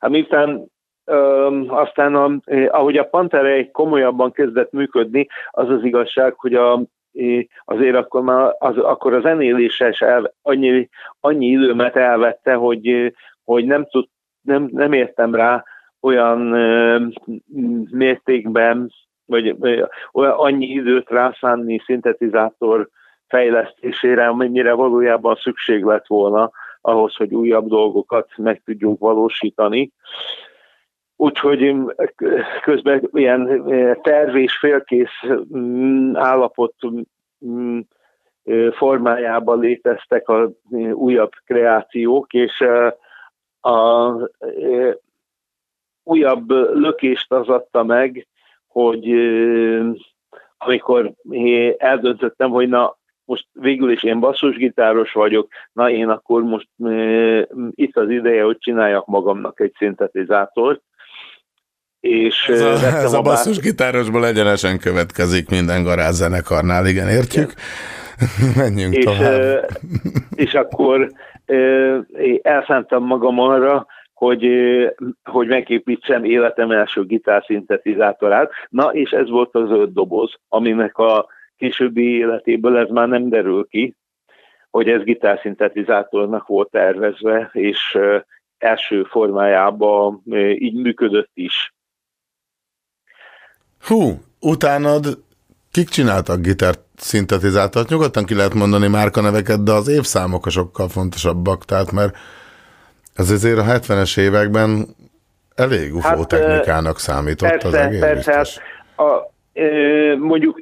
miután aztán ahogy a Panterej komolyabban kezdett működni, az az igazság, hogy azért akkor már a zenéléses annyi időmet elvette, hogy nem értem rá olyan mértékben, vagy annyi időt rászánni szintetizátor fejlesztésére, mennyire valójában szükség lett volna ahhoz, hogy újabb dolgokat meg tudjunk valósítani. Úgyhogy közben ilyen terv és félkész állapot formájában léteztek az újabb kreációk, és az újabb lökést az adta meg, hogy amikor eldöntöttem, hogy na, most végül is én basszusgitáros vagyok, na én akkor most itt az ideje, hogy csináljak magamnak egy szintetizátort. És ez a basszusgitárosból egyenesen következik minden garázszenekarnál, igen, értjük. Menjünk tovább. És akkor elszántam magam arra, hogy megépítsem életem első gitárszintetizátorát. Na, és ez volt az zöld doboz, aminek a későbbi életéből ez már nem derül ki, hogy ez gitárszintetizátornak volt tervezve, és első formájában így működött is. Hú, utánad kik csináltak gitárszintetizátorát? Nyugodtan ki lehet mondani márkaneveket, de az évszámok a sokkal fontosabbak, tehát mert ez azért a 70-es években elég ufó technikának számított, persze, az egész biztos. Mondjuk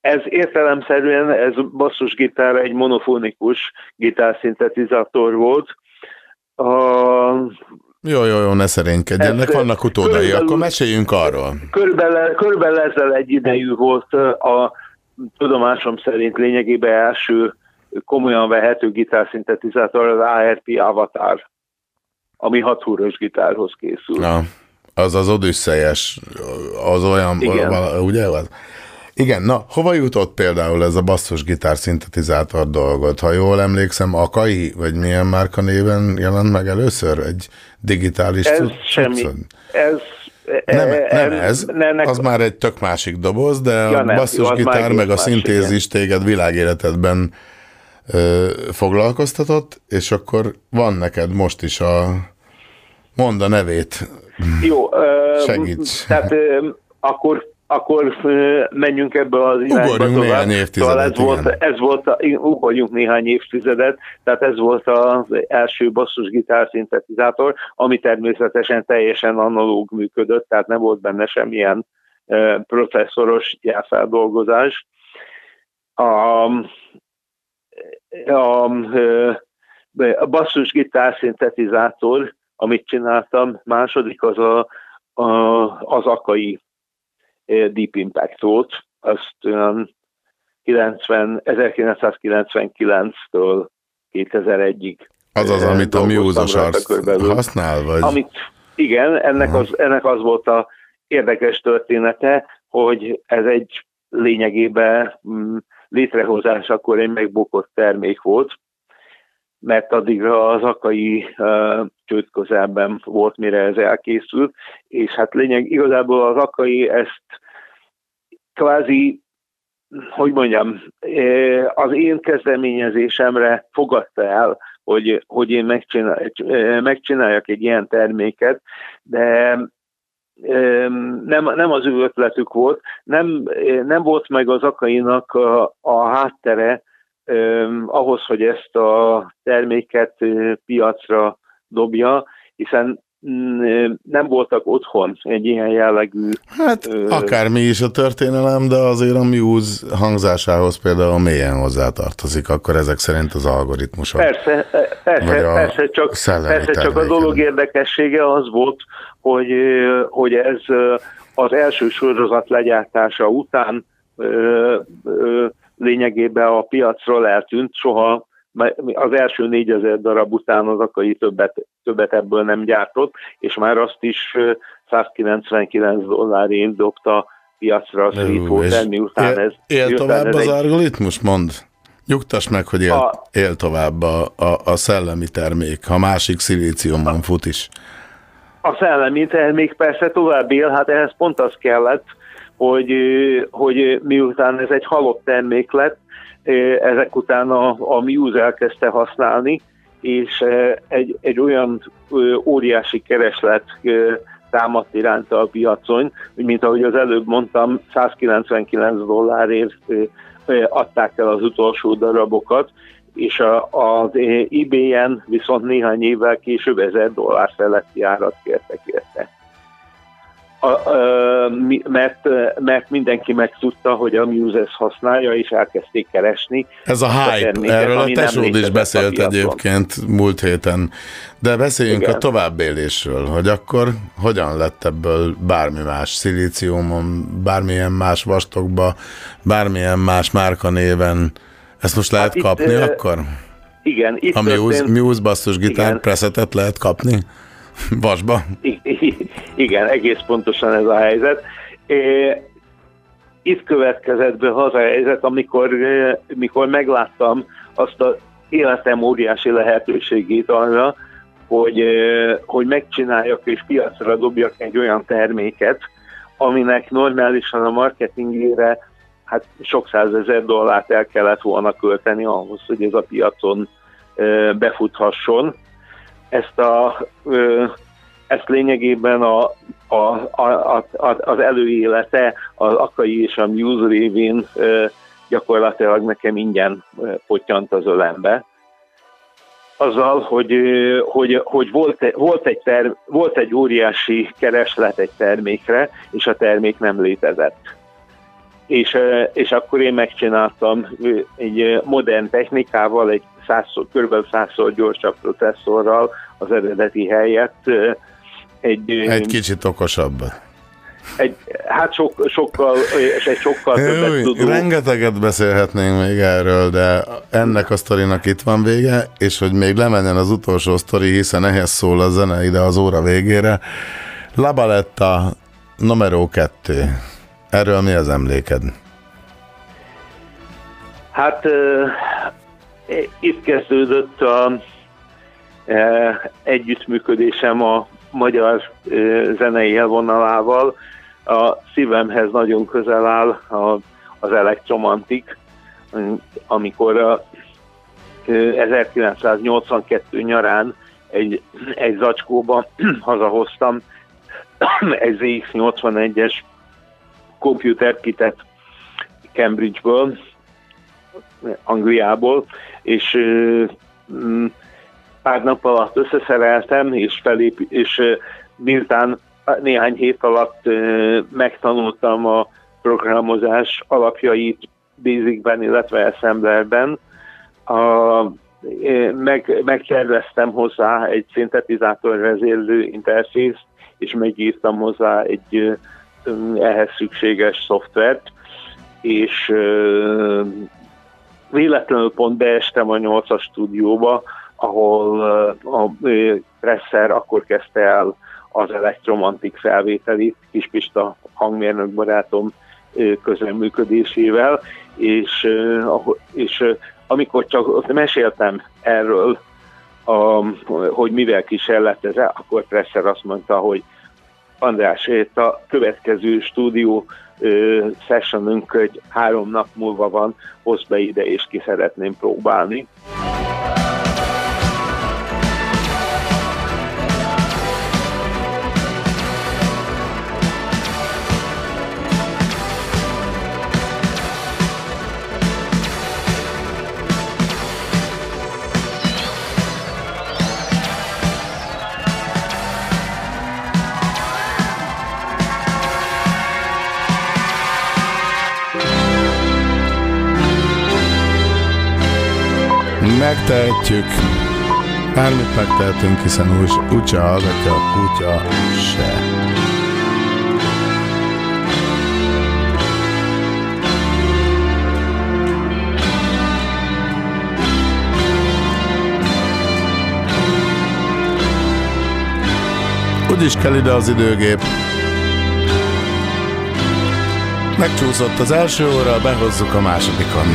ez értelemszerűen, ez basszusgitár, egy monofonikus gitárszintetizátor volt. Jó, ne szerénykedj, ennek vannak utódai, akkor meséljünk arról. Körülbelül ezzel egyidejű volt a tudomásom szerint lényegében első komolyan vehető gitárszintetizátor, az ARP Avatar, ami 6 húros gitárhoz készült. Na, az az odüsszelyes, az olyan, igen. Ugye? Igen, na, hova jutott például ez a basszus gitárszintetizátor dolgot? Ha jól emlékszem, Akai, vagy milyen márka néven jelent meg először egy digitális... Ez semmi. Ez már egy tök másik doboz, de ja, a basszus gitár meg a szintézis téged világéletedben foglalkoztatott, és akkor van neked most is mondd a nevét. Jó. Segíts. Tehát akkor menjünk ebbe az irányba. Ugorjunk néhány évtizedet. Ugorjunk néhány évtizedet, tehát ez volt az első basszusgitár szintetizátor, ami természetesen teljesen analóg működött, tehát nem volt benne semmilyen processzoros jelfeldolgozás. A basszusgitár szintetizátor, amit csináltam, második az az Akai Deep Impact volt, azt 1999-től 2001-ig. Az az, amit a Muse használ, vagy? Igen, ennek az volt az érdekes története, hogy ez egy lényegében létrehozásakor egy megbukott termék volt, mert addig az Akai csőd közelben volt, mire ez elkészült, és hát igazából az Akai ezt kvázi, hogy mondjam, az én kezdeményezésemre fogadta el, hogy én megcsináljak egy ilyen terméket, de nem az ő ötletük volt, nem volt meg az Akainak a háttere, ahhoz, hogy ezt a terméket piacra dobja, hiszen nem voltak otthon egy ilyen jellegű... Hát akármi is a történelem, de azért a Muse hangzásához például mélyen hozzátartozik, akkor ezek szerint az algoritmusok. Persze, csak a dolog érdekessége az volt, hogy ez az első sorozat legyártása után lényegében a piacról eltűnt, soha az első 4000 darab után az Akai többet ebből nem gyártott, és már azt is $199 dobta piacra a szívóter, miután ez... Él tovább az algoritmus, mondd? Nyugtass meg, hogy él tovább a szellemi termék, ha másik szilíciumban fut is. A szellemi termék persze tovább él, hát ehhez pont az kellett, hogy miután ez egy halott termék lett, ezek után a Muse elkezdte használni, és egy olyan óriási kereslet támadt iránta a piacon, mint ahogy az előbb mondtam, $199-ért adták el az utolsó darabokat, és az eBay-en viszont néhány évvel később $1000 feletti árat kértek érte. Mert mindenki megtudta, hogy a Muse-t használja, és elkezdték keresni. Ez a hype, erről a tesód is beszélt egyébként múlt héten, de beszéljünk a továbbélésről, hogy akkor hogyan lett ebből bármi más, szilíciumon, bármilyen más vastagba, bármilyen más márkanéven. Ezt most lehet kapni itt, akkor? Igen. Itt a Muse basszus gitár presetet lehet kapni? Vasba? Igen, egész pontosan ez a helyzet. Itt következett be az a helyzet, amikor megláttam azt az életem óriási lehetőségét arra, hogy megcsináljak és piacra dobjak egy olyan terméket, aminek normálisan a marketingére hát sok százezer dollárt el kellett volna költeni ahhoz, hogy ez a piacon befuthasson. Ezt lényegében az előélete az Akai és a Muse révén gyakorlatilag nekem ingyen pottyant az ölembe. Azzal, hogy volt egy óriási kereslet egy termékre, és a termék nem létezett. És akkor én megcsináltam egy modern technikával, egy kb. 100-szor gyorsabb processzorral az eredeti helyett. Egy kicsit okosabb. Sokkal többet tudunk. Rengeteget beszélhetnénk még erről, de ennek a sztorinak itt van vége, és hogy még lemenjen az utolsó sztori, hiszen ehhez szól a zene ide az óra végére. La Baletta numero 2. Erről mi az emléked? Hát itt kezdődött együttműködésem a magyar zenei élvonalával. A szívemhez nagyon közel áll az Electromantic, amikor 1982 nyarán egy zacskóba hazahoztam egy ZX81-es komputerkitet Cambridge-ből, Angliából, és pár nap alatt összeszereltem, és miután néhány hét alatt megtanultam a programozás alapjait Basicben, illetve Assemblerben, megterveztem hozzá egy szintetizátor vezérlő interfészt, és megírtam hozzá egy ehhez szükséges szoftvert, és véletlenül pont beestem a 8-as stúdióba, ahol a Presser akkor kezdte el az Electromantic felvételét Kis Pista hangmérnök barátom közreműködésével, és amikor csak meséltem erről, hogy mivel kísérletezem, akkor Presser azt mondta, hogy András, itt a következő stúdió sessionünk egy 3 nap múlva van, hozd be ide, és ki szeretném próbálni. Megtehetjük, bármit megtehetünk, hiszen úgyse az atya, kutya se. Úgyis kell ide az időgép. Megcsúszott az első óra, behozzuk a másodikon.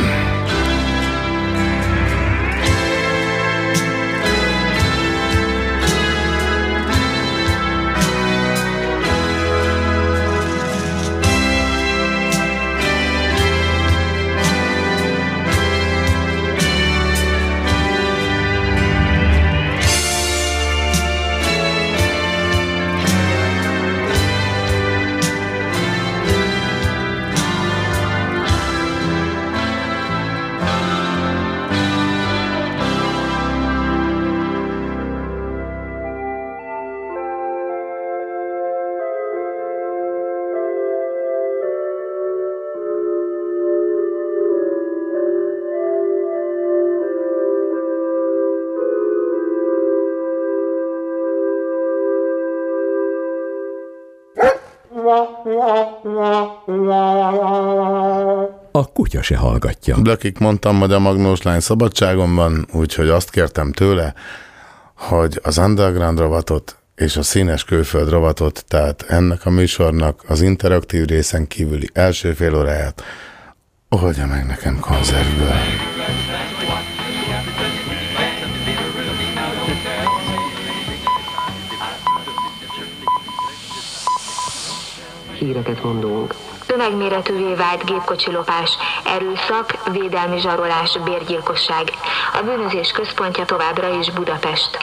A kutya se hallgatja. Blökik mondtam, hogy a Magnós lány szabadságon van, úgyhogy azt kértem tőle, hogy az underground rovatot és a színes külföld rovatot, tehát ennek a műsornak az interaktív részen kívüli első fél óráját oldja meg nekem konzervből. Híreket mondunk. Tömegméretűvé vált gépkocsilopás, erőszak, védelmi zsarolás, bérgyilkosság. A bűnözés központja továbbra is Budapest.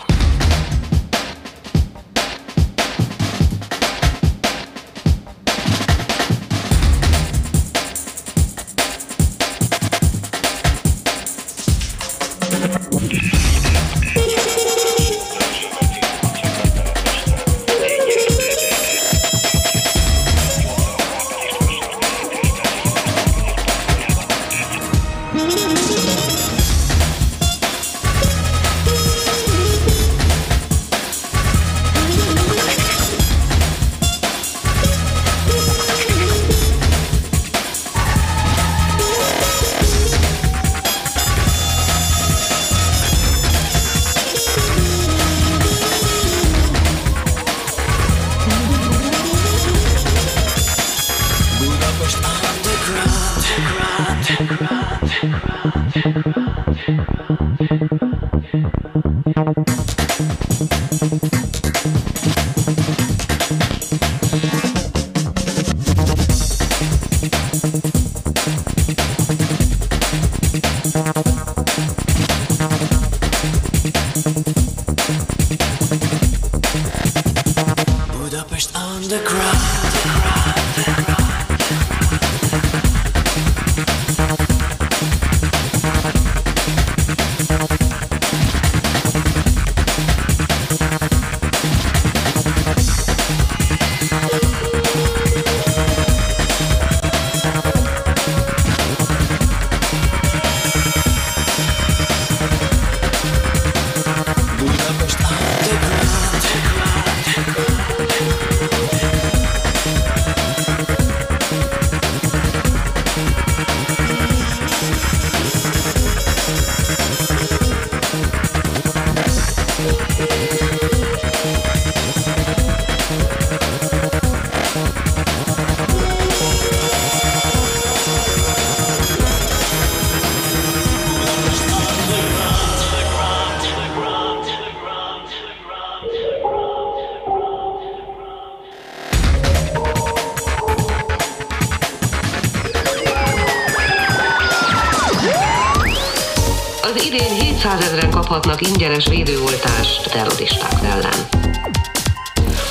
Kaphatnak ingyenes védőoltást terroristák ellen.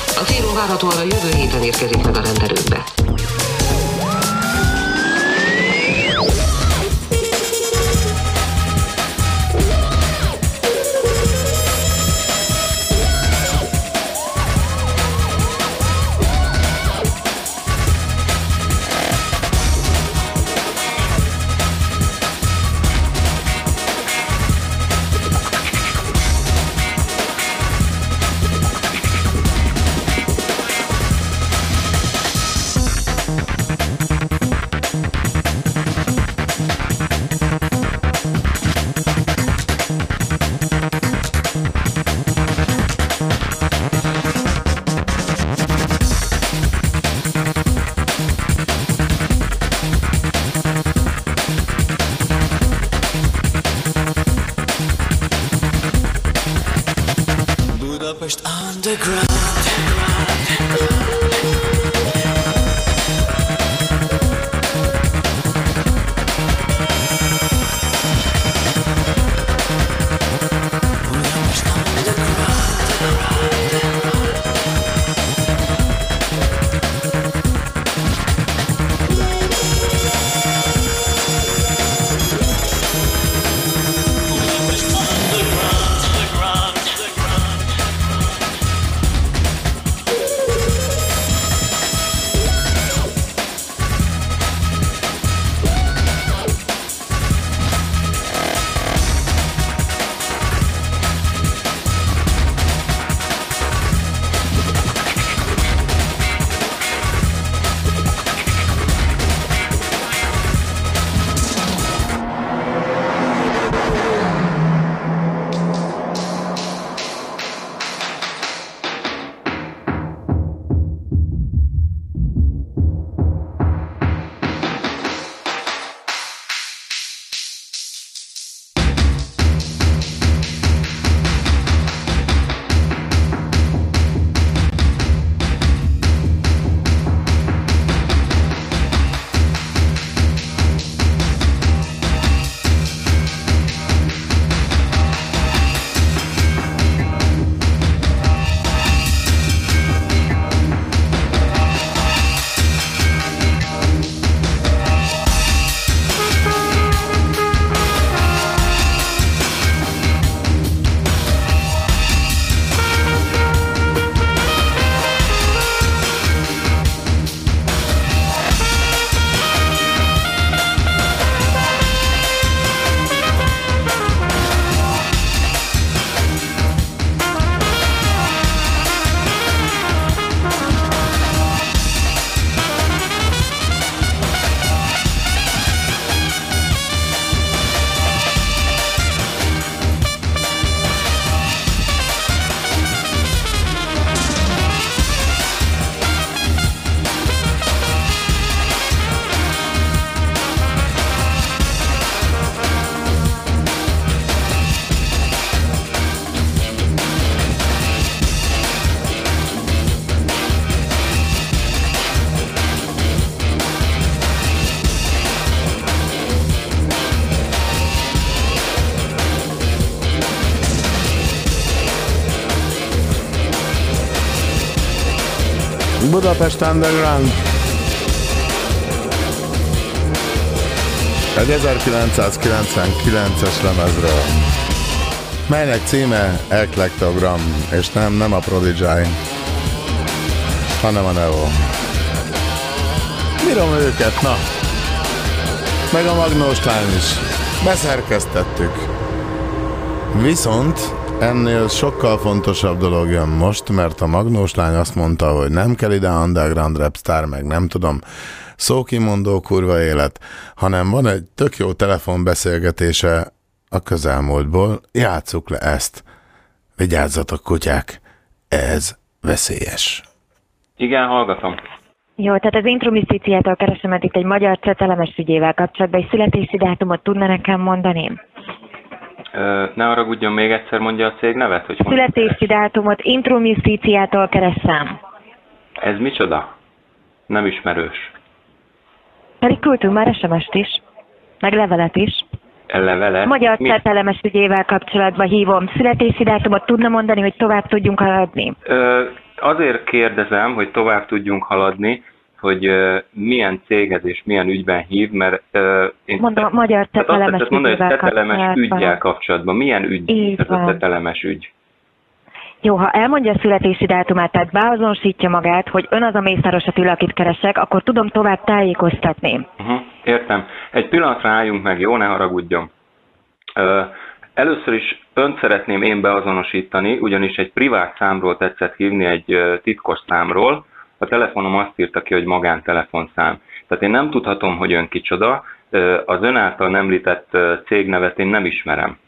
A célunk várhatóan a jövő héten érkezik meg a rendelőkbe. Budapest Underground. Egy 1999-es lemezről, melynek címe Electrogram, és nem a Prodigy, hanem a Neo. Bírom őket, na. Meg a Magnóstán is. Beszerkesztettük. Viszont ennél sokkal fontosabb dolog jön most, mert a Magnós lány azt mondta, hogy nem kell ide underground rapstar, meg nem tudom, szókimondó kurva élet, hanem van egy tök jó telefonbeszélgetése a közelmúltból, játsszuk le ezt. Vigyázzatok kutyák, ez veszélyes. Igen, hallgatom. Jó, tehát az Intrum Justitiától keresem, mert itt egy magyar cetelemes ügyével kapcsolatban egy születési dátumot tudna nekem mondani? Ne haragudjon, még egyszer mondja a cég nevet, hogy születési dátumot Intrum Justitiától keresem. Ez micsoda? Nem ismerős. Pedig küldtünk már SMS-t is, meg levelet is. Levelet? Magyar cetelemes ügyével kapcsolatban hívom. Születési dátumot tudna mondani, hogy tovább tudjunk haladni? Azért kérdezem, hogy tovább tudjunk haladni, hogy milyen céghez és milyen ügyben hív, mert magyar cetelemes ügyel kapcsolatban. Milyen ügy ez a cetelemes ügy? Jó, ha elmondja a születési dátumát, tehát beazonosítja magát, hogy ön az a Mészáros Attila, akit keresek, akkor tudom tovább tájékoztatni. Értem. Egy pillanatra álljunk meg, jó? Ne haragudjon. Először is önt szeretném én beazonosítani, ugyanis egy privát számról tetszett hívni, egy titkos számról. A telefonom azt írta ki, hogy magántelefonszám. Tehát én nem tudhatom, hogy ön kicsoda, az ön által említett cégnevet én nem ismerem.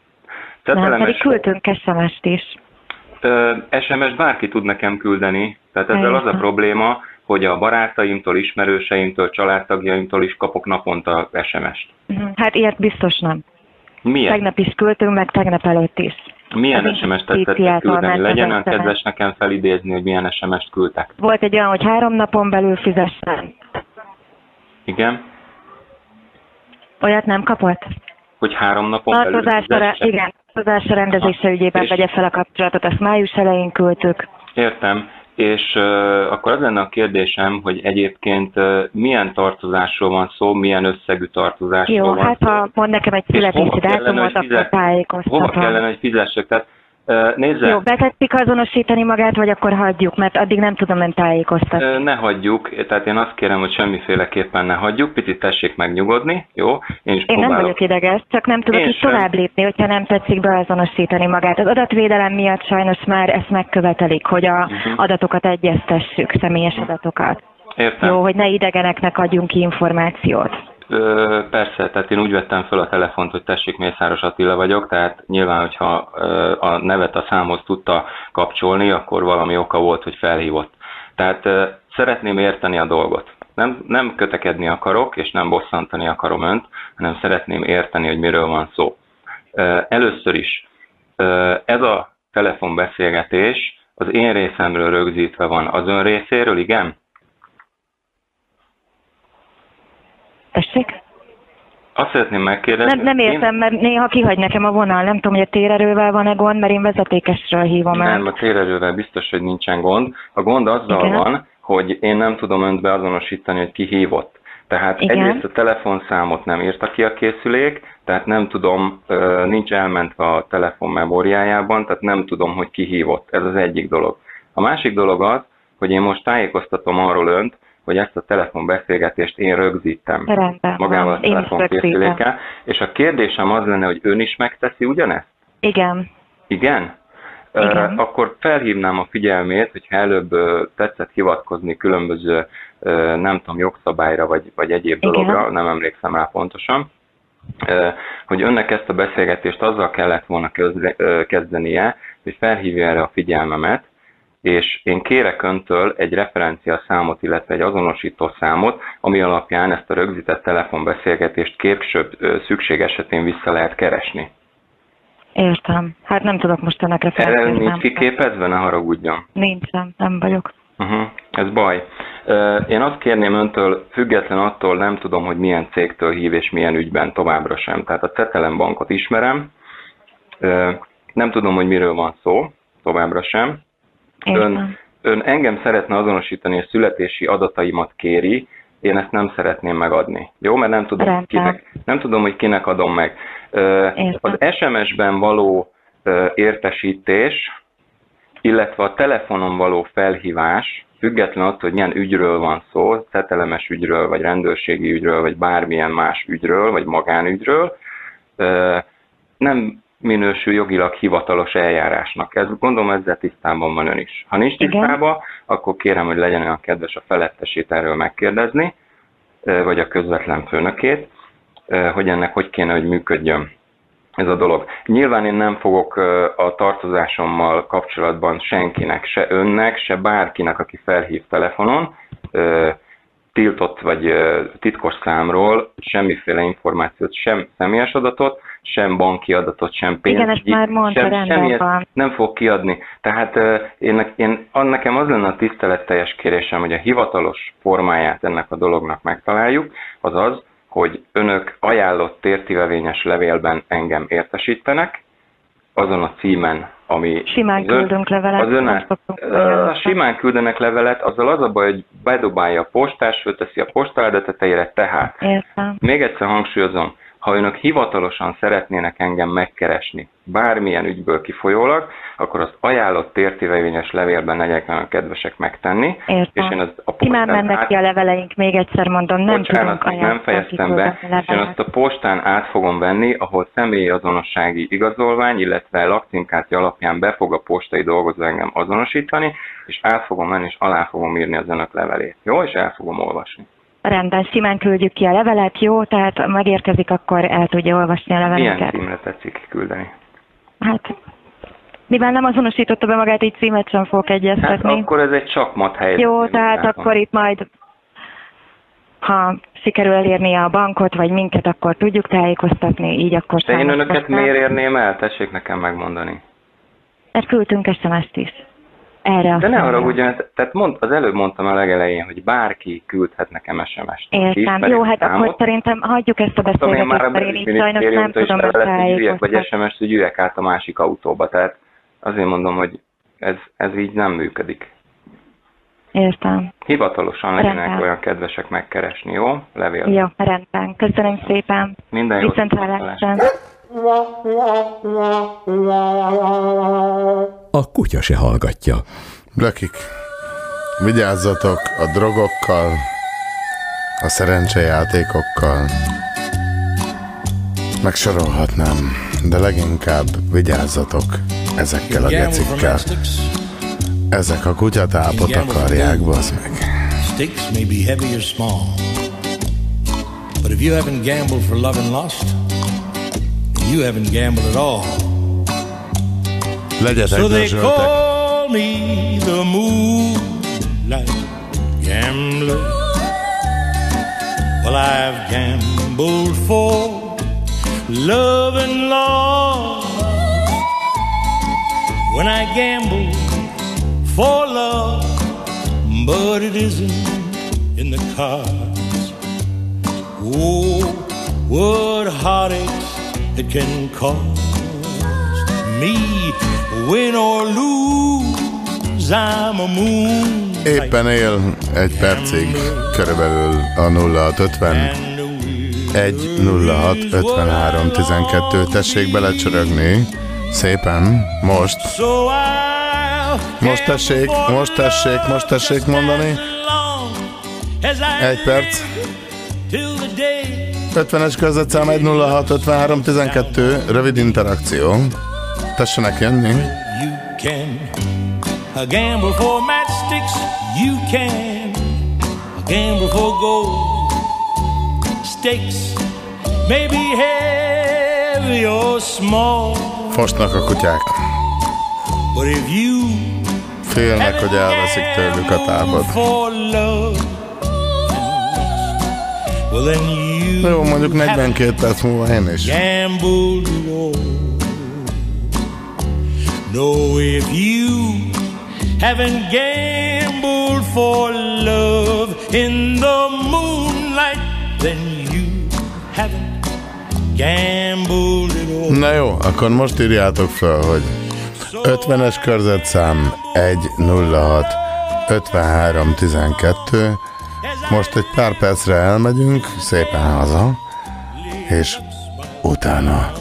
Nem, pedig küldtünk SMS-t is. SMS bárki tud nekem küldeni, tehát ezzel az a probléma, hogy a barátaimtól, ismerőseimtől, családtagjaimtól is kapok naponta SMS-t. Hát ilyet biztos nem. Milyen? Tegnap is küldtünk, meg tegnap előtt is. Milyen SMS-t tetszett küldeni? Legyen olyan kedves nekem felidézni, hogy milyen SMS-t küldtek. Volt egy olyan, hogy 3 napon belül fizessen. Igen. Olyat nem kapott? Hogy 3 napon belül fizessen? Igen, tartozásra rendezése ügyében vegye fel a kapcsolatot, ezt május elején küldtük. Értem. És akkor az lenne a kérdésem, hogy egyébként milyen tartozásról van szó, milyen összegű tartozásról van szó. Jó, hát ha mond nekem egy születési dátumot, akkor tájékoztatom. Hova kellene, hogy fizessek? Tehát, nézze. Jó, betetszik azonosítani magát, vagy akkor hagyjuk, mert addig nem tudom ön tájékoztatni. Ne hagyjuk, tehát én azt kérem, hogy semmiféleképpen ne hagyjuk, picit tessék megnyugodni, jó? Én nem vagyok ideges, csak nem tudok így tovább lépni, hogyha nem tetszik beazonosítani magát. Az adatvédelem miatt sajnos már ezt megkövetelik, hogy a adatokat egyeztessük, személyes adatokat. Értem. Jó, hogy ne idegeneknek adjunk ki információt. Persze, tehát én úgy vettem fel a telefont, hogy tessék, Mészáros Attila vagyok, tehát nyilván, hogyha a nevet a számhoz tudta kapcsolni, akkor valami oka volt, hogy felhívott. Tehát szeretném érteni a dolgot. Nem kötekedni akarok, és nem bosszantani akarom önt, hanem szeretném érteni, hogy miről van szó. Először is, ez a telefonbeszélgetés az én részemről rögzítve van. Az ön részéről, igen? Tessék? Azt szeretném megkérdezni. Nem értem, mert néha kihagy nekem a vonal. Nem tudom, hogy a térerővel van-e gond, mert én vezetékesről hívom el. Nem, a térerővel biztos, hogy nincsen gond. A gond azzal van, hogy én nem tudom önt beazonosítani, hogy ki hívott. Tehát egyrészt a telefonszámot nem írta ki a készülék, tehát nem tudom, nincs elmentve a telefon memóriájában, tehát nem tudom, hogy ki hívott. Ez az egyik dolog. A másik dolog az, hogy én most tájékoztatom arról önt, hogy ezt a telefonbeszélgetést én rögzítem magával a telefonkészülékkel. És a kérdésem az lenne, hogy ön is megteszi ugyanezt? Igen. Igen? Igen. Akkor felhívnám a figyelmét, hogyha előbb tetszett hivatkozni különböző, nem tudom, jogszabályra vagy egyéb dologra, nem emlékszem rá pontosan, hogy önnek ezt a beszélgetést azzal kellett volna kezdenie, hogy felhívja erre a figyelmemet, és én kérek öntől egy referenciaszámot, illetve egy azonosító számot, ami alapján ezt a rögzített telefonbeszélgetést később szükség esetén vissza lehet keresni. Értem. Hát nem tudok most ennek referenciát. Erre nincs kiképezve, ne haragudjon. Nincsen, nem vagyok. Ez baj. Én azt kérném öntől, független attól nem tudom, hogy milyen cégtől hív és milyen ügyben továbbra sem. Tehát a Cetelen bankot ismerem, nem tudom, hogy miről van szó, továbbra sem. Ön ön engem szeretne azonosítani, és születési adataimat kéri, én ezt nem szeretném megadni. Jó, mert nem tudom, hogy kinek adom meg. Az SMS-ben való értesítés, illetve a telefonon való felhívás, független attól, hogy milyen ügyről van szó, cetelemes ügyről, vagy rendőrségi ügyről, vagy bármilyen más ügyről, vagy magánügyről, nem minősül jogilag hivatalos eljárásnak. Ez, gondolom, ezzel tisztában van ön is. Ha nincs tisztában, akkor kérem, hogy legyen olyan kedves a felettesét erről megkérdezni, vagy a közvetlen főnökét, hogy ennek hogy kéne, hogy működjön ez a dolog. Nyilván én nem fogok a tartozásommal kapcsolatban senkinek, se önnek, se bárkinek, aki felhív telefonon, tiltott vagy titkos számról semmiféle információt, sem személyes adatot, sem banki adatot, sem pénzt, nem fog kiadni. Tehát nekem az lenne a tiszteletteljes kérésem, hogy a hivatalos formáját ennek a dolognak megtaláljuk, az az, hogy önök ajánlott értivevényes levélben engem értesítenek, azon a címen, ami... Simán küldünk levelet. Simán küldenek levelet, azzal az a baj, hogy bedobálja a postás, fölteszi a postaláda tetejére, tehát. Értem. Még egyszer hangsúlyozom, ha önök hivatalosan szeretnének engem megkeresni, bármilyen ügyből kifolyólag, akkor az ajánlott értévevényes levélben legyek nagyon kedvesek megtenni. Értem. És én már mennek ki a leveleink, még egyszer mondom, nem tudunk ajánlani. Nem fejeztem be, és én azt a postán át fogom venni, ahol személyi azonossági igazolvány, illetve lakcímkártya alapján be fog a postai dolgozó engem azonosítani, és át fogom menni, és alá fogom írni az önök levelét. Jó? És el fogom olvasni. Rendben, simán küldjük ki a levelet, jó? Tehát ha megérkezik, akkor el tudja olvasni a leveleket. Milyen címre tetszik küldeni? Hát, mivel nem azonosította be magát, így címet sem fogok egyeztetni. Hát akkor ez egy csakmat helyzet. Jó, tehát akkor itt majd, ha sikerül elérni a bankot, vagy minket, akkor tudjuk tájékoztatni, így akkor... De én önöket miért érném el? Tessék nekem megmondani. Mert küldtünk SMS-t is. Erre de ne haragudjon, tehát az előbb mondtam a legelején, hogy bárki küldhet nekem SMS-t. Értem, jó, hát akkor szerintem hagyjuk ezt a beszélgetést, mert én így sajnos nem tudom beszállítani. Vagy SMS-t, hogy üljek át a másik autóba, tehát azért mondom, hogy ez így nem működik. Értem. Hivatalosan legyenek olyan kedvesek megkeresni, jó? Levél. Jó, rendben. Köszönöm szépen. Minden jót. Viszontlátásra. A kutya se hallgatja. Lökik. Vigyázzatok a drogokkal, a szerencsejátékokkal. Megsorolhatnám, de leginkább vigyázzatok ezekkel a gecikkel. Ezek a kutyatápot akarják, bazd meg. Sticks may be heavy or small, but if you haven't gambled for love and lost, you haven't gambled at all. So they call me the moonlight gambler. Well, I've gambled for love and loss. When I gamble for love, but it isn't in the cards. Oh, what heartaches it can cause me. Win or lose, I'm a moon. Éppen él egy percig, körülbelül a 0650 106 53 12. Tessék belecsörögni szépen, most. Most tessék mondani. Egy perc. 50-es körzetszám 106 53 12. Rövid interakció. Tessenek jönni. You can gamble for matchsticks, you can gamble for gold. Stakes may be heavy or small. Fosnak a kutyák. But if you félnek, hogy elveszik tőlük a tábot. Well, jó, mondjuk 42 perc múlva én is. No, if you haven't gambled for love in the moonlight, then you haven't gambled at all. Na jó, akkor most írjátok fel, hogy 50-es körzetszám 106 53-12. Most egy pár percre elmegyünk szépen haza, és utána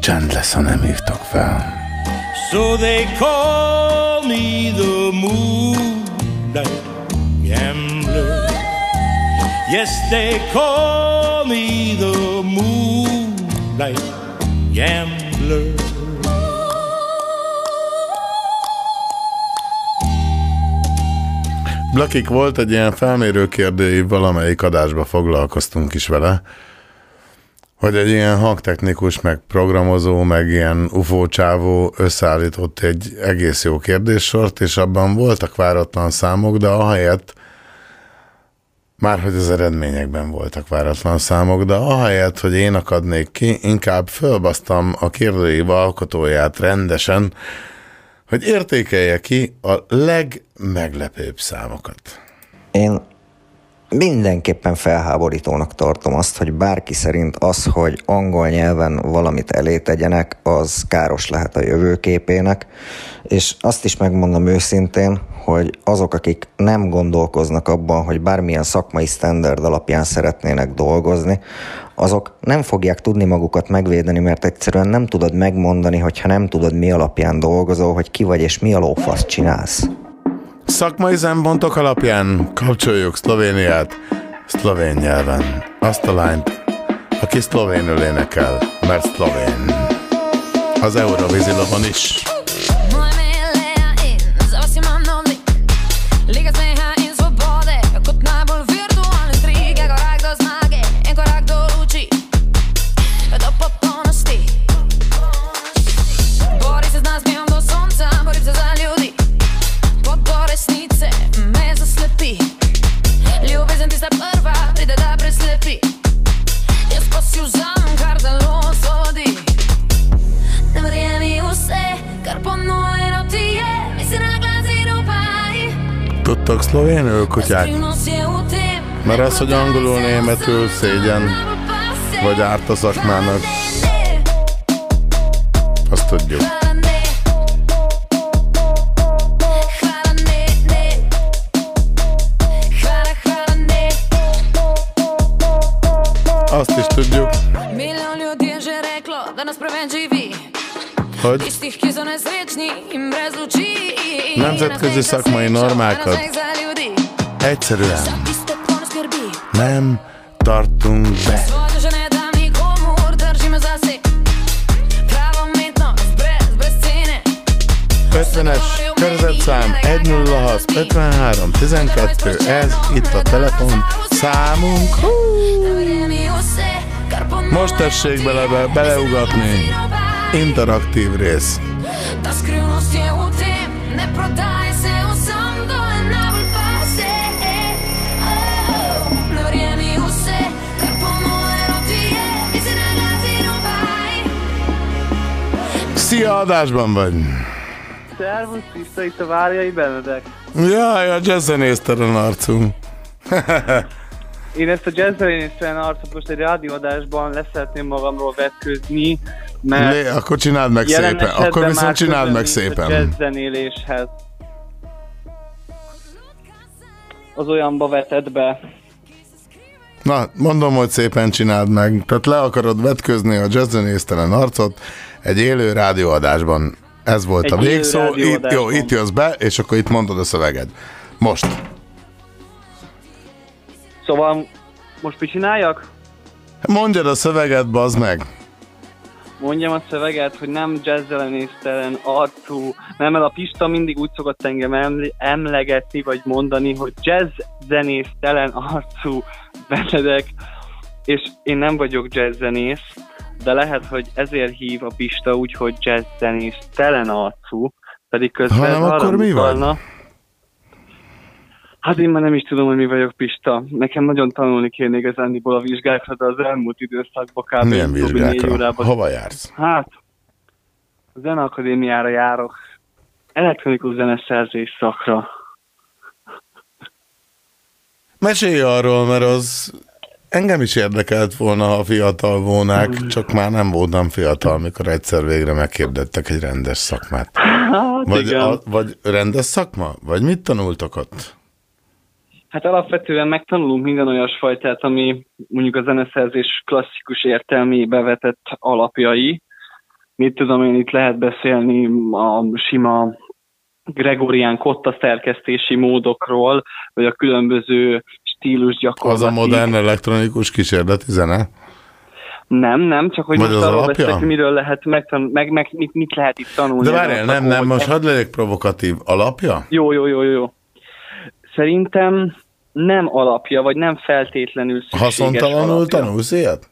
csend lesz, ha nem hívtak fel. So they call me the moonlight gambler. Yes, they call me the moonlight gambler. Blakik volt egy ilyen felmérő kérdőív, valamelyik adásba foglalkoztunk is vele, hogy egy ilyen hangtechnikus, meg programozó, meg ilyen UFO csávó összeállított egy egész jó kérdéssort, és abban voltak váratlan számok, de ahelyett, márhogy az eredményekben voltak váratlan számok, de ahelyett, hogy én akadnék ki, inkább fölbasztam a kérdőív alkotóját rendesen, hogy értékelje ki a legmeglepőbb számokat. Én mindenképpen felháborítónak tartom azt, hogy bárki szerint az, hogy angol nyelven valamit elé tegyenek, az káros lehet a jövőképének, és azt is megmondom őszintén, hogy azok, akik nem gondolkoznak abban, hogy bármilyen szakmai standard alapján szeretnének dolgozni, azok nem fogják tudni magukat megvédeni, mert egyszerűen nem tudod megmondani, hogyha nem tudod, mi alapján dolgozol, hogy ki vagy és mi a lófaszt csinálsz. Szakmai szempontok alapján kapcsoljuk Szlovéniát szlovén nyelven. Azt a lányt, aki szlovénül énekel, mert szlovén. Az Eurovízi lovon is. Tudtok szlovénül, kutyák? Mert az, hogy angolul, németül szégyen, vagy árt a szakmának, azt tudjuk. Azt is tudjuk, hogy nemzetközi szakmai normákat egyszerűen nem tartunk be. Ötvenes körzetszám 106 53 12, ez itt a telefon számunk. Most tessék beleugatni. Interaktív rész. Szia, adásban vagy! Szervusz, Krista, itt a Várjai Benedek. Jaj, a jazzzenésztelen arcunk. Én ezt a jazzzenésztelen arcot most egy rádióadásban leszeretném magamról vetkőzni, mert akkor csináld meg szépen. Akkor viszont csináld meg szépen. A jazzzenéléshez. Az olyanba vetett be. Na, mondom, hogy szépen csináld meg. Tehát le akarod vetkőzni a jazzzenésztelen arcot egy élő rádióadásban. Ez volt egy a végszó. Itt jössz be, és akkor itt mondod a szöveged. Most. Szóval most mit csináljak? Mondjad a szöveget, bazd meg! Mondjam a szöveget, hogy nem jazzzenésztelen arcú, nem, mert a Pista mindig úgy szokott engem emlegetni, vagy mondani, hogy jazzzenésztelen arcú Benedek, és én nem vagyok jazzzenész, de lehet, hogy ezért hív a Pista úgy, hogy jazzzenésztelen arcú, pedig közben hanem akkor mi van? Hát én már nem is tudom, hogy mi vagyok, Pista. Nekem nagyon tanulni kéne igazándiból a vizsgákra, de az elmúlt időszakban kb. Milyen vizsgákra? Hova jársz? Hát, a Zeneakadémiára járok. Elektronikus zeneszerzés szakra. Mesélj arról, mert az engem is érdekelt volna, ha fiatal volnák, csak már nem voltam fiatal, amikor egyszer végre megkérdettek egy rendes szakmát. Hát, vagy rendes szakma? Vagy mit tanultak ott? Hát alapvetően megtanulunk minden olyasfajtát, ami mondjuk a zeneszerzés klasszikus értelmébe vetett alapjai. Mit tudom én, itt lehet beszélni a sima gregorián kotta szerkesztési módokról, vagy a különböző stílus gyakorlati... Az a modern elektronikus kísérleti zene? Nem, csak hogy most arról beszélek, miről lehet megtanulni, mit lehet itt tanulni. De várjál, nem, most hadd legyek provokatív. Alapja? Jó. Szerintem nem alapja, vagy nem feltétlenül szükséges. Haszontalanul tanulsz ilyet?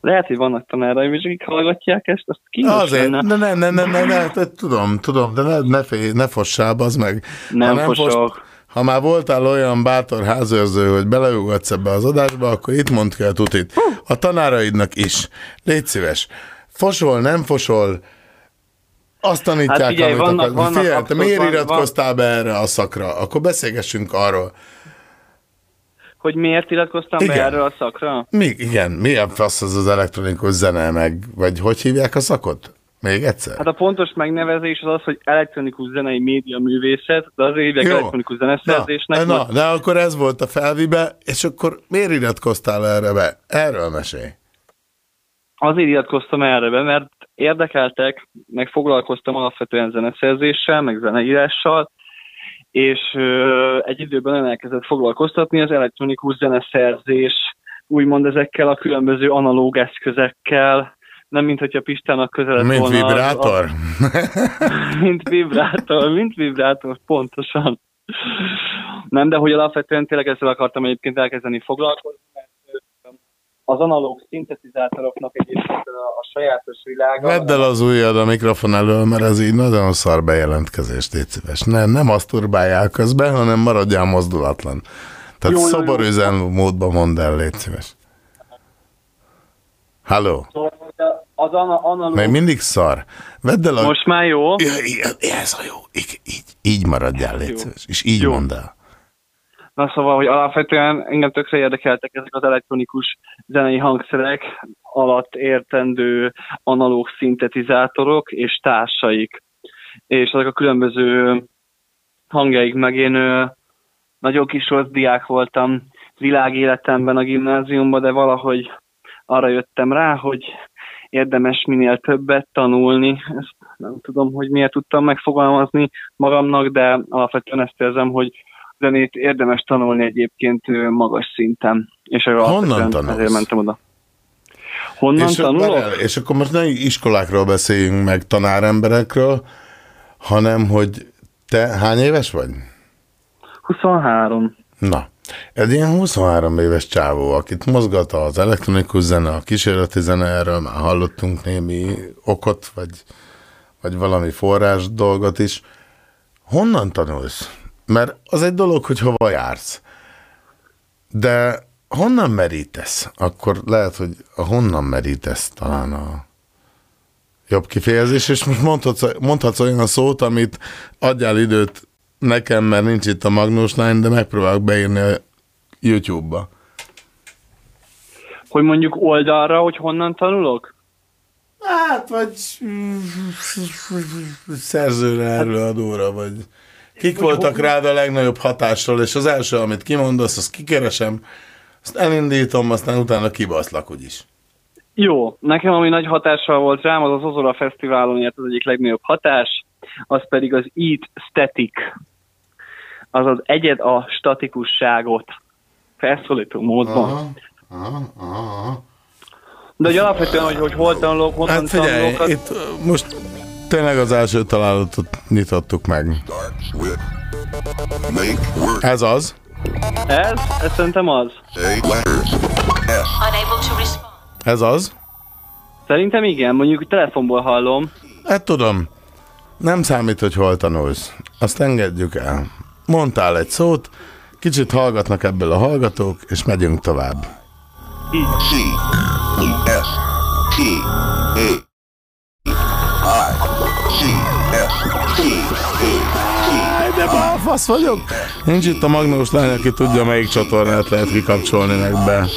Lehet, hogy vannak tanáraim, és akik hallgatják ezt, azt kínosan. Nem, tudom, de ne fossál, az meg. Nem fosok. Ha már voltál olyan bátor házőrző, hogy beleugatsz ebbe az adásba, akkor itt mondd kell tutit. A tanáraidnak is. Légy szíves. Fosol, nem fosol, azt tanítják, hát figyelj, amit akarsz. Figyelj, te miért iratkoztál be erre a szakra? Akkor beszélgessünk arról. Hogy miért iratkoztam be erre a szakra? Igen, milyen fasz az az elektronikus zene meg, vagy hogy hívják a szakot? Még egyszer? Hát a pontos megnevezés az, hogy elektronikus zenei média művészet, de azért hívják elektronikus zeneszerzésnek. Na, de akkor ez volt a felvibe, és akkor miért iratkoztál erre be? Erről mesélj. Azért iratkoztam erre be, mert érdekeltek, meg foglalkoztam alapvetően zeneszerzéssel, meg zeneírással, és egy időben elkezdett foglalkoztatni az elektronikus zeneszerzés, úgymond ezekkel a különböző analóg eszközekkel, nem mint hogyha Pistának közelett volna. Mint vibrátor? Mint vibrátor, pontosan. Nem, de hogy alapvetően tényleg ezzel akartam egyébként elkezdeni foglalkozni, mert az analóg szintetizátoroknak egyébként a sajátos világa... Vedd el az ujjad a mikrofon elől, mert ez így nagyon szar bejelentkezés, légy szíves. Nem aszturbáljál közben, hanem maradjál mozdulatlan. Tehát szoborüzen módban mondd el, légy szíves. Halló? Az analóg... Még mindig szar. Vedd el a... Most már jó? Ez a jó. Így maradjál, légy szíves. És így mondd el. Na szóval, hogy alapvetően engem tökre érdekeltek ezek az elektronikus zenei hangszerek alatt értendő analóg szintetizátorok és társaik. És ezek a különböző hangjaik, meg én nagyon kis rossz diák voltam világéletemben a gimnáziumban, de valahogy arra jöttem rá, hogy érdemes minél többet tanulni. Ezt nem tudom, hogy miért tudtam megfogalmazni magamnak, de alapvetően ezt érzem, hogy zenét érdemes tanulni egyébként magas szinten. És honnan tanulsz? Ezért mentem oda. Honnan tanulok? És akkor most nem iskolákról beszéljünk meg, tanáremberekről, hanem hogy te hány éves vagy? 23. Na, egy ilyen 23 éves csávó, akit mozgat az elektronikus zene, a kísérleti zene, erről már hallottunk némi okot, vagy valami forrás dolgot is. Honnan tanulsz? Mert az egy dolog, hogy hova jársz. De honnan merítesz? Akkor lehet, hogy honnan merítesz talán a jobb kifejezés, és most mondhatsz olyan szót, amit adjál időt nekem, mert nincs itt a Magnus Line, de megpróbálok beírni a YouTube-ba. Hogy mondjuk oldalra, hogy honnan tanulok? Hát, vagy szerzőre, előadóra, vagy... Kik voltak rád a legnagyobb hatással, és az első, amit kimondasz, azt kikeresem, azt elindítom, aztán utána kibaszlak úgyis. Jó, nekem ami nagy hatással volt rám, az az Ozora Fesztiválon ért az egyik legnagyobb hatás, az pedig az Eat Static, azaz egyed a statikusságot felszólító módban. De hogy alapvetően, hogy hol tanulok, honnan tanulok... Hát itt most... Tényleg az első találatot nyitottuk meg. Ez az? Ez szerintem az. Ez az? Szerintem igen, mondjuk telefonból hallom. Hát tudom. Nem számít, hogy hol tanulsz. Azt engedjük el. Mondtál egy szót, kicsit hallgatnak ebből a hallgatók, és megyünk tovább. De balfasz vagyok. Nincs itt a Magnós Lány, aki tudja, melyik csatornát lehet kikapcsolni meg be.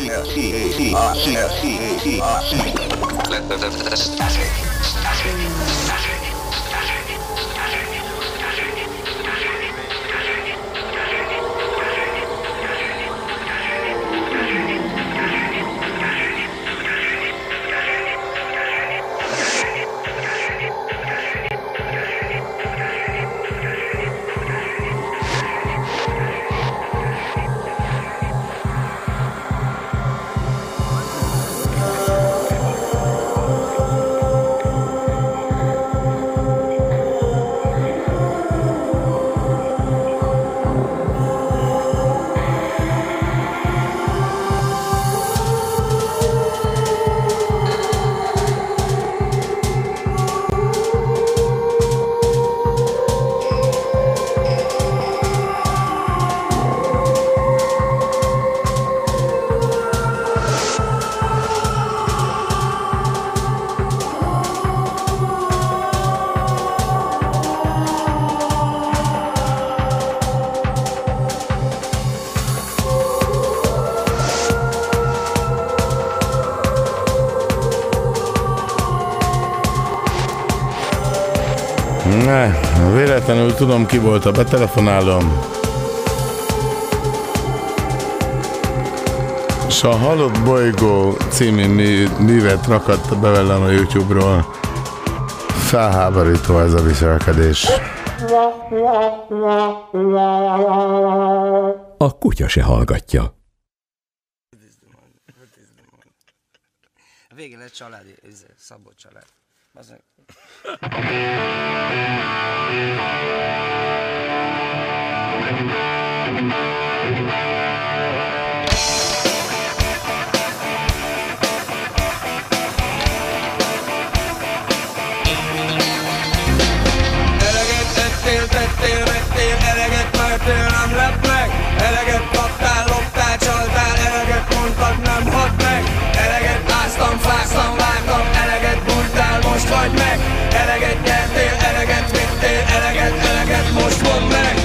Ne, véletlenül tudom, ki volt a betelefonálom. És a Halott Bolygó című művet rakatta be velem a YouTube-ról. Felháborító ez a viselkedés. A kutya se hallgatja. Végén egy családi, Szabó család. Nem lett meg, eleget kaptál, loptál, csaltál, eleget mondtad, nem hat meg. Eleget áztam, fáztam, vártam, eleget bújtál, most vagy meg. Eleget nyertél, eleget vittél, eleget, eleget, most mondd meg.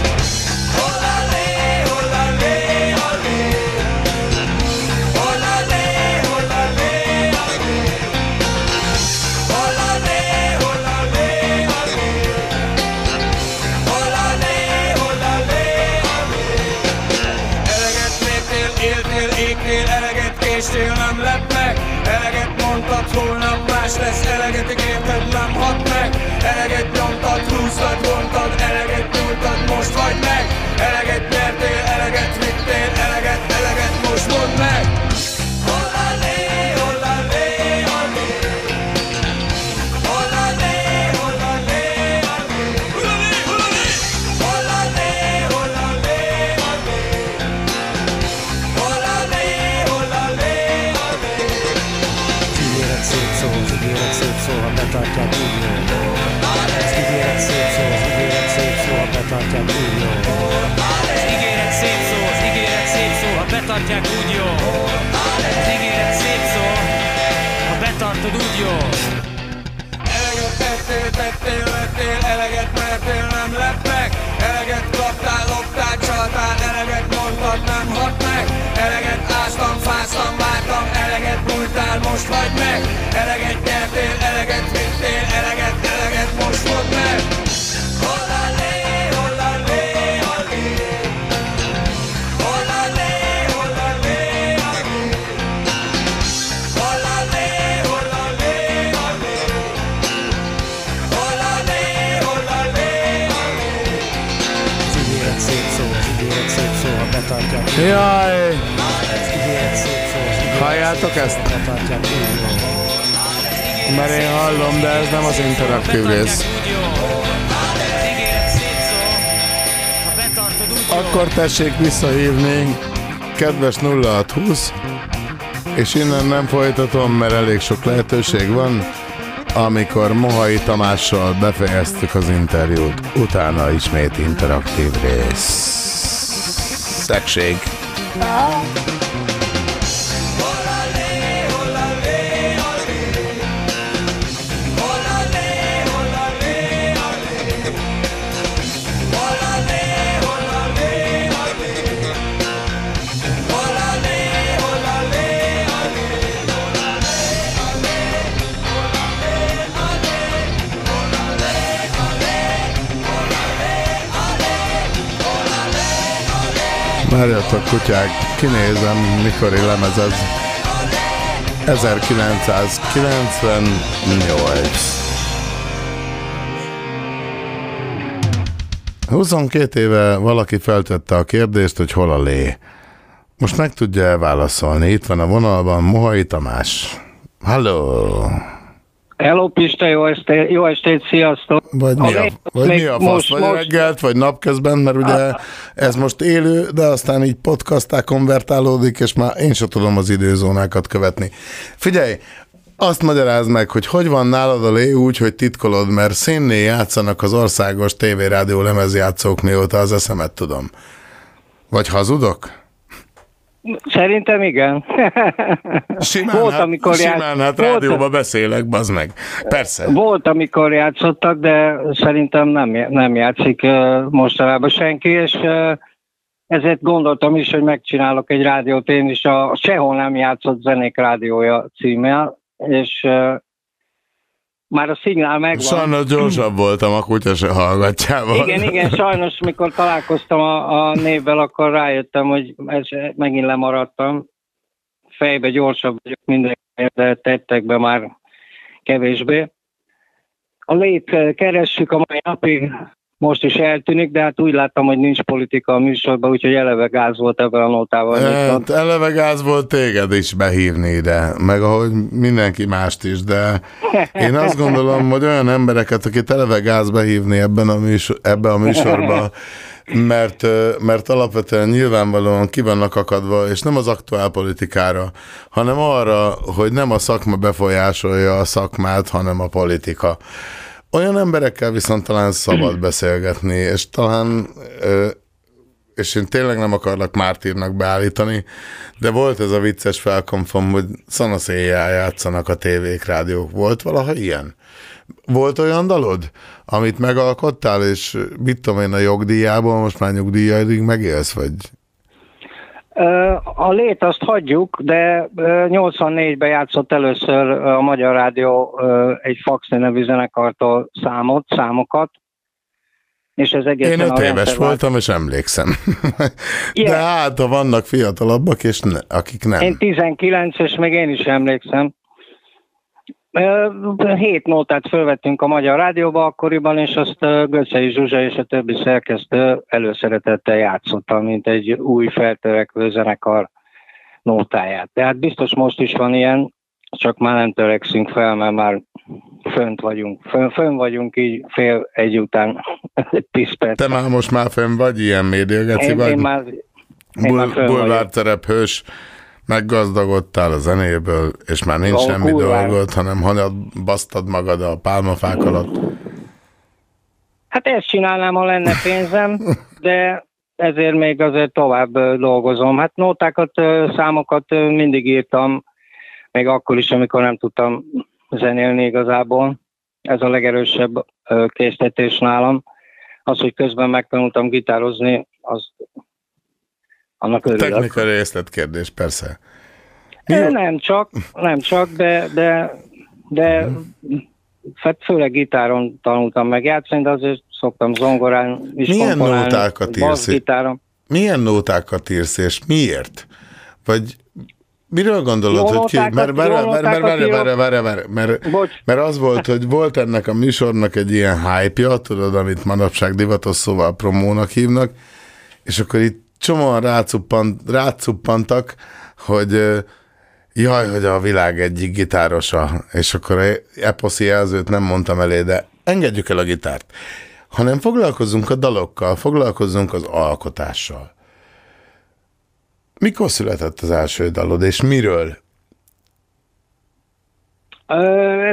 Nem lett meg, eleget mondtad, holnap más lesz, eleget ígérted, nem hat meg. Eleget nyomtad, húztad, vontad, eleget nyújtad, most vagy meg. Eleget nyertél, eleget vittél, eleget, eleget, most mondd meg. Betartják úgy jó. Az ígéret szép szó, az ígéret szép szó, ha betartják úgy jó. Az ígéret szép szó, az ígéret szép szó, ha betartják úgy jó. Az ígéret szép szó, ha betartod úgy jó. Eleget tettél, tettél, lettél, eleget mertél, nem lett meg. Eleget kaptál, loptál, csaltál, eleget mondtad, nem hat meg. Eleget áztam, fáztam, vártam, eleget bújtál, most vagy meg. Eleget nyertél, eleget vittél, eleget, eleget, most mondd meg. Jaj! Halljátok ezt? Mert én hallom, de ez nem az interaktív rész. Akkor tessék visszahívni, kedves 0620, és innen nem folytatom, mert elég sok lehetőség van, amikor Mohai Tamással befejeztük az interjút. Utána ismét interaktív rész. Szegség. Várjatok kutyák, kinézem, mikor lemez ez. 1998. 22 éve valaki feltette a kérdést, hogy hol a lé. Most meg tudja elválaszolni. Itt van a vonalban Mohai Tamás. Hello! Hello Pista, jó estét, sziasztok! Vagy mi a fasz, vagy reggelt, vagy napközben, mert ugye ez most élő, de aztán így podcasttá konvertálódik, és már én sem tudom az időzónákat követni. Figyelj, azt magyarázd meg, hogy hogy van nálad a lé úgy, hogy titkolod, mert színné játszanak az országos tévérádió lemezjátszók, mióta az eszemet tudom. Vagy hazudok? Szerintem igen. Simán, simán rádióba beszélek, bazd meg. Persze. Volt, amikor játszottak, de szerintem nem játszik mostanában senki, és ezért gondoltam is, hogy megcsinálok egy rádiót én is, a Sehol nem játszott zenék rádiója címmel, és már a szignál megvan. Sajnos gyorsabb voltam, a kutya se hallgatjá volt. Igen, igen, sajnos mikor találkoztam a névvel, akkor rájöttem, hogy megint lemaradtam. Fejbe gyorsabb vagyok mindenki, de tettekbe már kevésbé. A lét keressük a mai napig, most is eltűnik, de hát úgy láttam, hogy nincs politika a műsorban, úgyhogy eleve gáz volt ebben a nótában. Hát, eleve gáz volt téged is behívni ide, meg ahogy mindenki mást is, de én azt gondolom, hogy olyan embereket, akit eleve gáz behívni ebben a műsorban, mert alapvetően nyilvánvalóan ki vannak akadva, és nem az aktuál politikára, hanem arra, hogy nem a szakma befolyásolja a szakmát, hanem a politika. Olyan emberekkel viszont talán szabad beszélgetni, és talán, és én tényleg nem akarlak mártírnak beállítani, de volt ez a vicces felkonfom, hogy szanaszéjjel játszanak a tévék, rádiók. Volt valaha ilyen? Volt olyan dalod, amit megalkottál, és mit tudom én a jogdíjából, most már nyugdíjaidig megélsz, vagy? A lét azt hagyjuk, de 84-ben játszott először a Magyar Rádió egy Fax nevű zenekartól számokat, és ez egészen... Én 5 éves voltam, és emlékszem. De hát, ha vannak fiatalabbak, és akik nem. Én 19, és még én is emlékszem. 7 nótát fölvettünk a Magyar Rádióba akkoriban, és azt Göcsei Zsuzsa és a többi szerkesztő előszeretettel játszottam, mint egy új feltörekvő zenekar nótáját. Tehát biztos most is van ilyen, csak már nem törekszünk fel, mert már fönt vagyunk. Fönn vagyunk így fél egy után 10 perc. Te már most már fönn vagy, ilyen médiageci vagy? Én már bulvárterep hős. Meggazdagodtál a zenéből, és már nincs semmi dolgot, hanem hanyat basztad magad a pálmafák alatt. Hát ezt csinálnám, ha lenne pénzem, de ezért még azért tovább dolgozom. Hát nótákat, számokat mindig írtam, még akkor is, amikor nem tudtam zenélni igazából. Ez a legerősebb késztetés nálam. Az, hogy közben megtanultam gitározni, az... Technikai részletkérdés, persze. Nem csak, de főleg gitáron tanultam megjátszani, de azért szoktam zongorán is komponálni. Milyen nótákat írsz, és miért? Vagy miről gondolod, hogy ki? Mert az volt, hogy volt ennek a műsornak egy ilyen hype-ja, tudod, amit manapság divatos szóval promónak hívnak, és akkor itt csomóan rácuppantak, hogy jaj, hogy a világ egyik gitárosa, és akkor eposzi jelzőt nem mondtam elé, de engedjük el a gitárt, hanem foglalkozzunk a dalokkal, foglalkozzunk az alkotással. Mikor született az első dalod, és miről?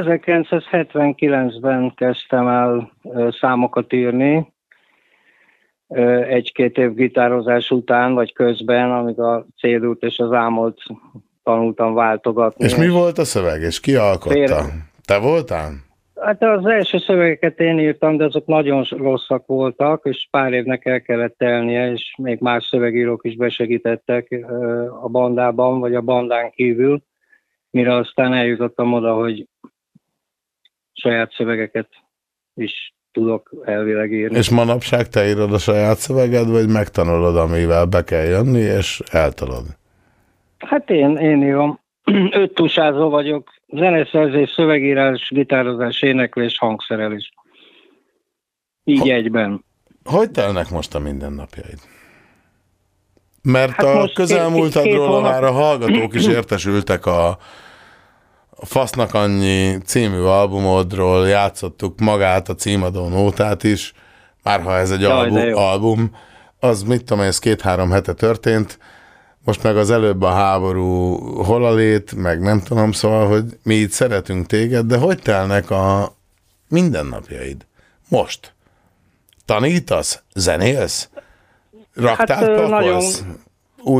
1979-ben kezdtem el számokat írni, 1-2 év gitározás után, vagy közben, amíg a cédult és az ámolt tanultam váltogatni. És mi volt a szöveg, és ki alkotta? Te voltál? Hát az első szövegeket én írtam, de azok nagyon rosszak voltak, és pár évnek el kellett telnie, és még más szövegírók is besegítettek a bandában, vagy a bandán kívül, mire aztán eljutottam oda, hogy saját szövegeket is tudok elvileg írni. És manapság te írod a saját szöveged, vagy megtanulod, amivel be kell jönni, és eltalad? Hát én írom. 5 tusázó vagyok. Zeneszerzés, szövegírás, gitározás, éneklés, hangszerelés. Így egyben. Hogy telnek most a mindennapjaid? Mert hát a közelmúltadról már a hallgatók is értesültek a Fasznak annyi című albumodról, játszottuk magát a címadó nótát is, már ha ez egy album, az mit tudom, ez 2-3 hete történt, most meg az előbb a háború hol a lét, meg nem tudom, szóval, hogy mi itt szeretünk téged, de hogy telnek a mindennapjaid? Most? Tanítasz? Zenélsz? Raktárt pakolsz?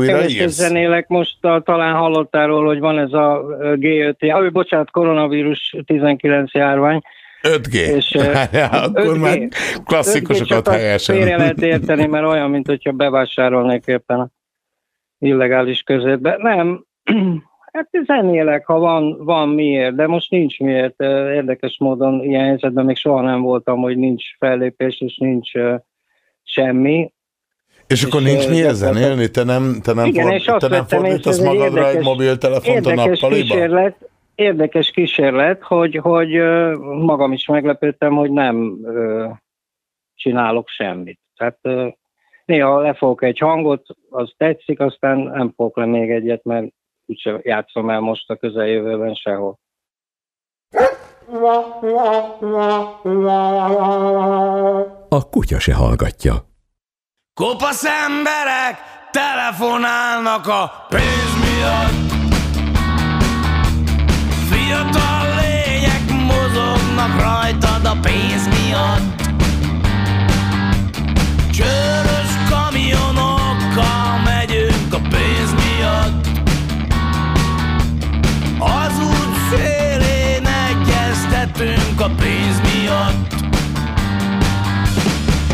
Kevés zenélek, most talán hallottál, hogy van ez a G5, bocsánat, koronavírus 19 járvány. 5G. És, ja, akkor 5G, már klasszikusokat helyesen. Félre lehet érteni, mert olyan, mint hogyha bevásárolnék éppen a illegális közérbe. Nem, Hát zenélek, ha van miért, de most nincs miért. Érdekes módon ilyen helyzetben még soha nem voltam, hogy nincs fellépés és nincs semmi. És akkor nincs miért zenélni? Te nem fordítasz magadra egy mobiltelefont a nappaliban? Érdekes kísérlet, hogy magam is meglepődtem, hogy nem csinálok semmit. Tehát néha lefogok egy hangot, az tetszik, aztán nem fogok le még egyet, mert úgyse játszom el most a közeljövőben sehol. A kutya se hallgatja. Kopasz emberek telefonálnak a pénz miatt. Fiatal lények mozognak rajtad a pénz miatt. Csőrös kamionokkal megyünk a pénz miatt. Az út szélén egyeztetünk a pénz miatt.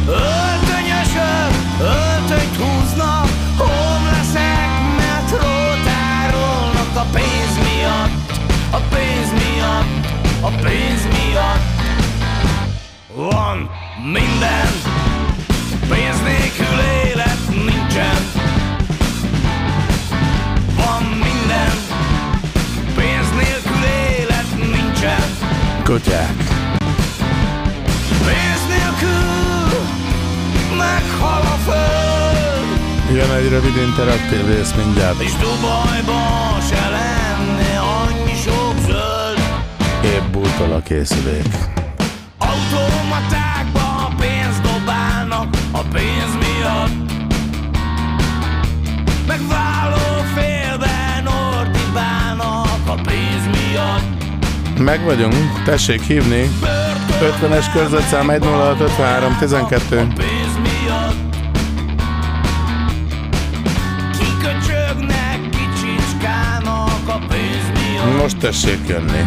Öltönyösök, öltönyt húznak, homleszek, mert rótárolnak a pénz miatt. A pénz miatt, a pénz miatt van minden. Pénz nélkül élet nincsen. Van minden. Pénz nélkül élet nincsen. Kutyák. Pénz nélkül meghal a föld. Jön egy rövid interaktív rész mindjárt. És Dubajban se lenne annyi sok zöld. Épp bújtol a készülék. Automatákban a pénz miatt. Megváló félben ordibálnak a pénz miatt. Meg vagyunk, tessék hívni. 50-es körzetszám 1065312. A pénz miatt. Kiköcsögnek, kicsicskának a pénz miatt. Most tessék jönni.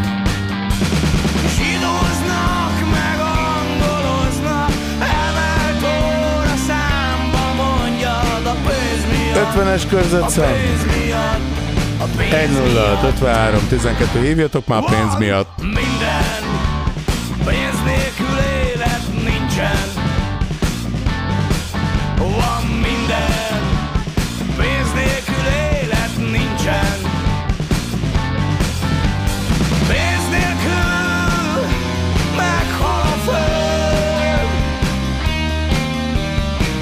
Ötvenes körzetszám 1065312. Hívjatok már pénz miatt. Minden. Pénz nélkül élet nincsen. Van minden. Pénz nélkül élet nincsen. Pénz nélkül meghal a föld.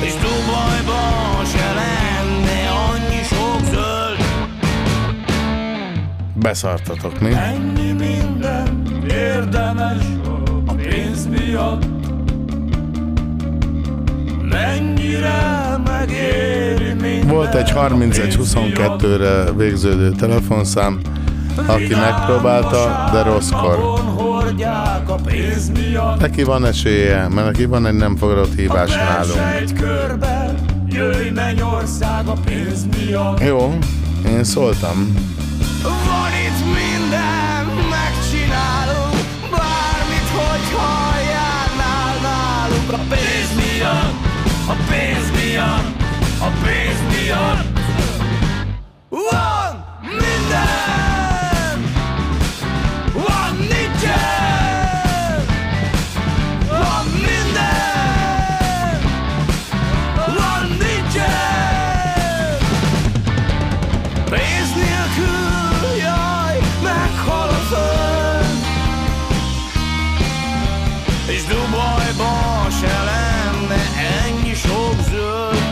És Dubajban se lehet beszartatok, mi? Ennyi minden érdemes a pénz miatt. Mennyire megéri minden. Volt egy 3122-re végződő telefonszám, aki megpróbálta, de rosszkor. Neki van esélye, mert neki van egy nem fogadott hívás nálunk. Jöjj, mennyország a pénz miatt. Jó, én szóltam. Van itt minden, megcsinálunk bármit, hogyha járnál nálunk. A pénz miatt, a pénz miatt, a pénz miatt van minden, van nincsen, van minden, van nincsen. Pénz nélkül és Dubajban se lenne ennyi sok zöld.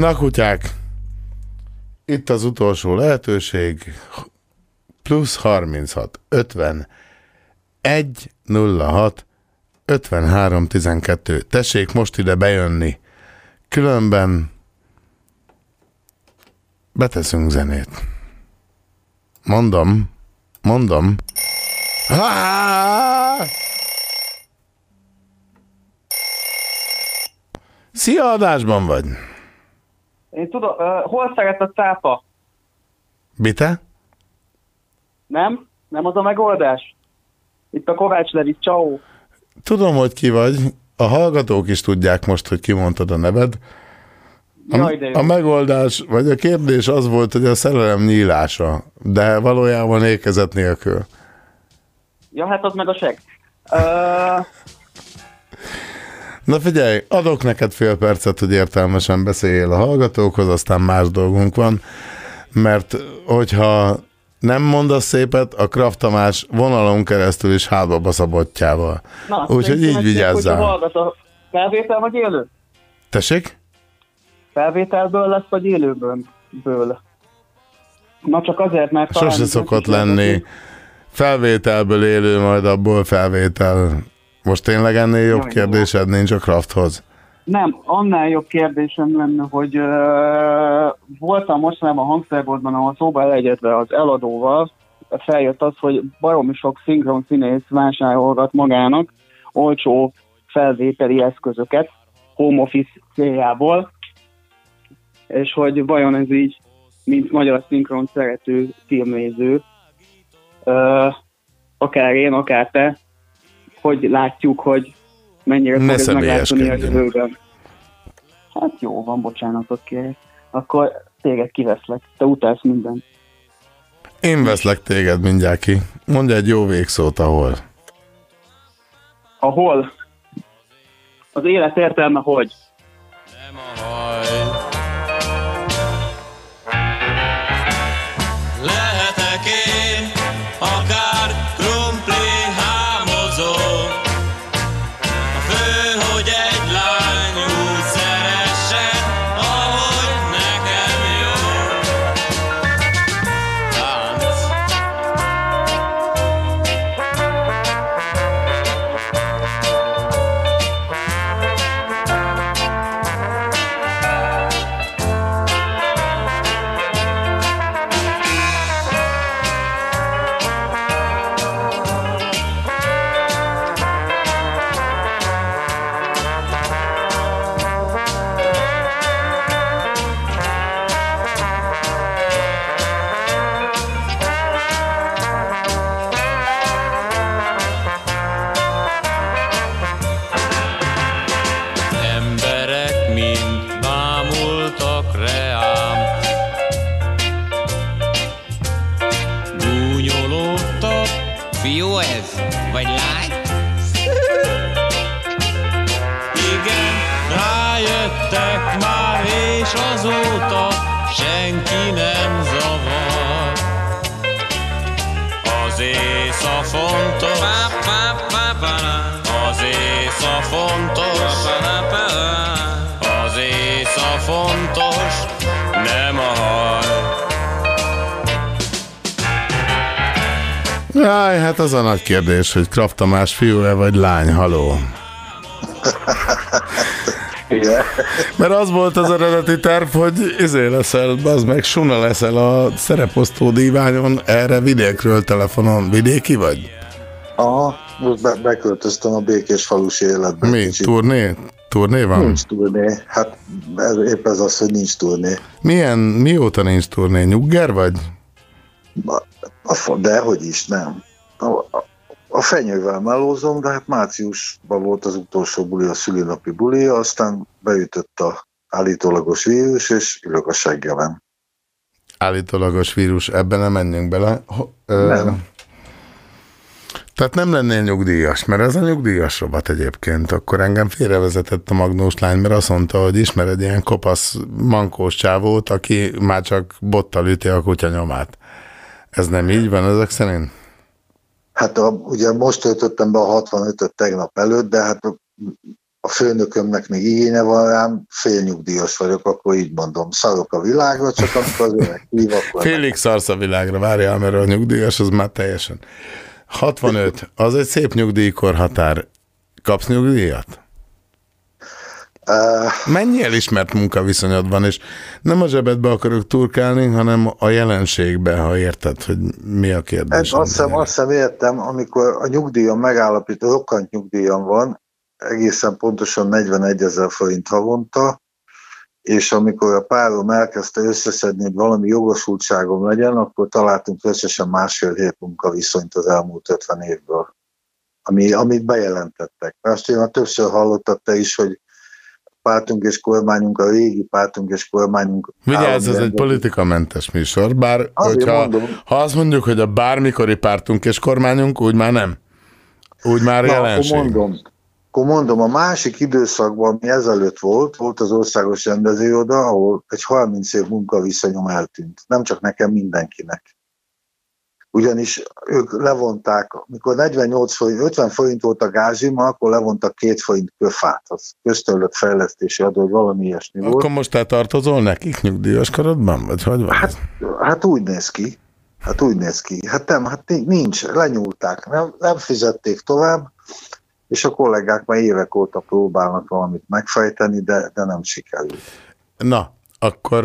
Na kutyák, itt az utolsó lehetőség, plusz 36 50 106 53 12. Tessék most ide bejönni, különben beteszünk zenét. Mondom. Szia, adásban vagy. Én tudom, hol szeret a cápa? Bite? Nem az a megoldás. Itt a Kovács Levi, ciao. Tudom, hogy ki vagy. A hallgatók is tudják most, hogy kimondtad a neved. A megoldás, vagy a kérdés az volt, hogy a szerelem nyílása, de valójában ékezet nélkül. Ja, hát az meg a seg. Na figyelj, adok neked fél percet, hogy értelmesen beszéljél a hallgatókhoz, aztán más dolgunk van, mert hogyha nem mondasz szépet, a Kraft Tamás vonalon keresztül is hátba baszabottjával. Úgyhogy így vigyázzál. Hogy hallgat a felvétel vagy élő? Tessék? Felvételből lesz, vagy élőből? Na csak azért, mert... Sose szokott lenni. Felvételből élő, majd abból felvétel. Most tényleg ennél jobb kérdésed nincs a Krafthoz? Nem, annál jobb kérdésem lenne, hogy voltam mostanában a hangszerboltban, ahol szóba elegyedve az eladóval, feljött az, hogy baromi sok szinkron színész vásárolgat magának olcsó felvételi eszközöket home office céljából, és hogy vajon ez így, mint magyar szinkron szerető filmnéző, akár én, akár te, hogy látjuk, hogy mennyire fog ez meglátszani a jövőben. Hát jó van, bocsánatot kérek. Akkor téged kiveszlek. Te utálsz minden. Én veszlek téged mindjárt ki. Mondj egy jó végszót, ahol. Ahol? Az élet értelme hogy? Nem a haj. Lehetek én, akár krumpli hámozó. A fő, hogy egy lány úgy szeressen, ahogy nekem jó. Tánc. Az éjsza fontos, nem a haj. Jaj, hát az a nagy kérdés, hogy Kraft Tamás fiú-e vagy lány, haló? Mert az volt az eredeti terv, hogy izé leszel, az meg suna leszel a szereposztó díványon, erre vidékről telefonon. Vidéki vagy? Aha. Beköltöztem a Békésfalusi életbe. Mi? Kicsit. Turné? Turné van? Nincs turné. Hát épp ez az, hogy nincs turné. Mióta nincs turné? Nyugger vagy? Dehogy is, nem. A Fenyővel melózom, de hát márciusban volt az utolsó buli, a szülinapi buli, aztán beütött a állítólagos vírus, és ülök a seggemen. Állítólagos vírus, ebben nem menjünk bele. Nem. Tehát nem lennél nyugdíjas, mert ez a nyugdíjas robot egyébként. Akkor engem félrevezetett a magnós lány, mert azt mondta, hogy ismer egy ilyen kopasz, mankós csávót, aki már csak bottal üti a kutya nyomát. Ez nem így van ezek szerint? Hát ugye most töltöttem be a 65-öt tegnap előtt, de hát a főnökömnek még igénye van rám, félnyugdíjas vagyok, akkor így mondom, szarok a világra, csak amikor az öreg hív, akkor... Félig szarsz a világra, várjál, mert a nyugdíjas az már teljesen... 65, az egy szép nyugdíjkorhatár. Kapsz nyugdíjat? Mennyi elismert munkaviszonyodban, és nem a zsebedbe akarok turkálni, hanem a jelenségbe, ha érted, hogy mi a kérdés. Azt hiszem értem, amikor a nyugdíjon megállapító, rokkant nyugdíjon van, egészen pontosan 41 000 forint havonta, és amikor a párom elkezdte összeszedni, hogy valami jogosultságom legyen, akkor találtunk összesen 1,5 hét munkaviszonyt az elmúlt 50 évből, amit bejelentettek. Most én már többször hallottad te is, hogy pártunk és kormányunk, a régi pártunk és kormányunk. Vigyázz, ez egy politikamentes műsor, bár ha azt mondjuk, hogy a bármikori pártunk és kormányunk, úgy már nem. Úgy már jelenség. Akkor mondom, a másik időszakban, ami ezelőtt volt az országos rendezőoda, ahol egy 30 év munkaviszonyom eltűnt. Nem csak nekem, mindenkinek. Ugyanis ők levonták, mikor 48 forint, 50 forint volt a gázima, akkor levontak 2 forint köfát. Az közterület fejlesztési adó, valami ilyesmi volt. Akkor most te tartozol nekik nyugdíjas korodban? Vagy hogy van? Hát úgy néz ki. Hát nincs, lenyúlták. Nem fizették tovább, és a kollégák már évek óta próbálnak valamit megfejteni, de nem sikerül. Na, akkor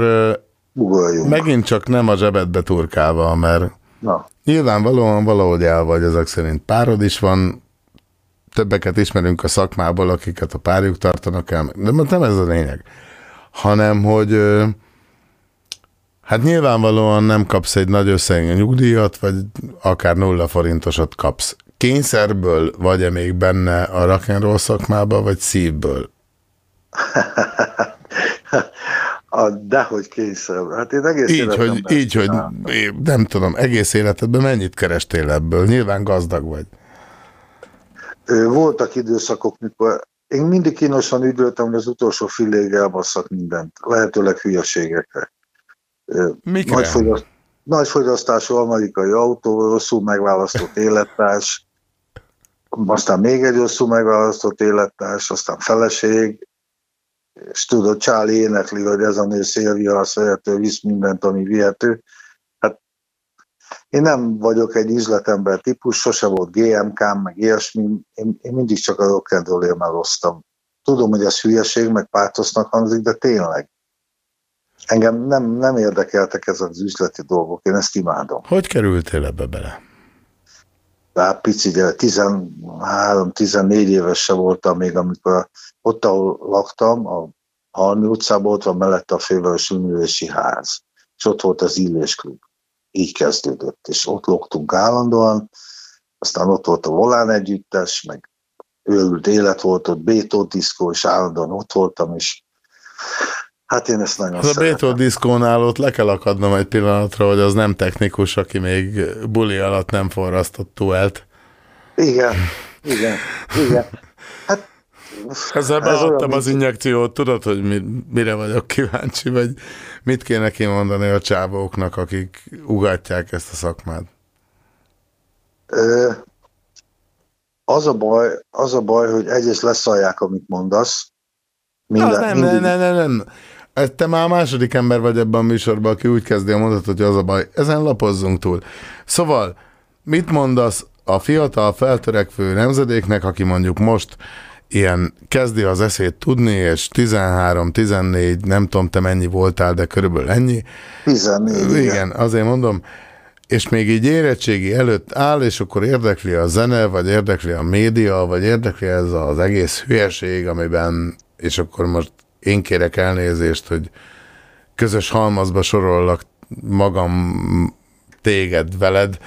ugorjunk. Megint csak nem a zsebedbe turkálva, mert na. Nyilvánvalóan valahogy el vagy, ezek szerint párod is van, többeket ismerünk a szakmából, akiket a párjuk tartanak el, de nem ez a lényeg, hanem hogy hát nyilvánvalóan nem kapsz egy nagy összegű nyugdíjat, vagy akár 0 forintosat kapsz. Kényszerből vagy-e még benne a rock and roll szakmába, vagy szívből? Dehogy kényszerből. Hát én egész életemben, nem tudom, egész életedben mennyit kerestél ebből? Nyilván gazdag vagy. Voltak időszakok, mikor én mindig kínosan ügyöltem, hogy az utolsó filléig elbasszak mindent, lehetőleg hülyeségekre. Mikre? Nagy fogyasztású amerikai autó, rosszul megválasztott élettárs, aztán még egy rosszul megválasztott élettárs, aztán feleség, és tudod, Charlie énekli, hogy ez a nő Szilvia, a szerető, visz mindent, ami vihető. Hát én nem vagyok egy üzletember típus, sose volt GMK-m, meg ilyesmi, én mindig csak a rock and roll-él meloztam. Tudom, hogy ez hülyeség, meg pártosznak hangzik, de tényleg. Engem nem érdekeltek ezek az üzleti dolgok, én ezt imádom. Hogy kerültél ebbe bele? Hát pici, 13-14 éves se voltam még, amikor ott, ahol laktam, a Halmi utcában, ott van mellette a félvárosi művési ház, és ott volt az Illésklub. Így kezdődött, és ott laktunk állandóan, aztán ott volt a Volán együttes, meg Őrült élet volt, ott Bétó diszkó, és állandóan ott voltam, és hát én ezt nagyon szeretem. A Bétó diszkónál ott le kell akadnom egy pillanatra, hogy az nem technikus, aki még buli alatt nem forrasztott túelt. Igen. Hát, ezzel beadtam az injekciót, tudod, hogy mire vagyok kíváncsi, vagy mit kéne kimondani a csávóknak, akik ugatják ezt a szakmát? Az a baj, hogy egyrészt leszallják, amit mondasz. Nem. Te már a második ember vagy ebben a műsorban, aki úgy kezdi a mondatot, hogy az a baj. Ezen lapozzunk túl. Szóval, mit mondasz a fiatal, feltörekvő nemzedéknek, aki mondjuk most ilyen kezdi az eszét tudni, és 13-14, nem tudom te mennyi voltál, de körülbelül ennyi. 14. Igen, azért mondom. És még így érettségi előtt áll, és akkor érdekli a zene, vagy érdekli a média, vagy érdekli ez az egész hülyeség, amiben... és akkor most én kérek elnézést, hogy közös halmazba sorollak magam téged, veled,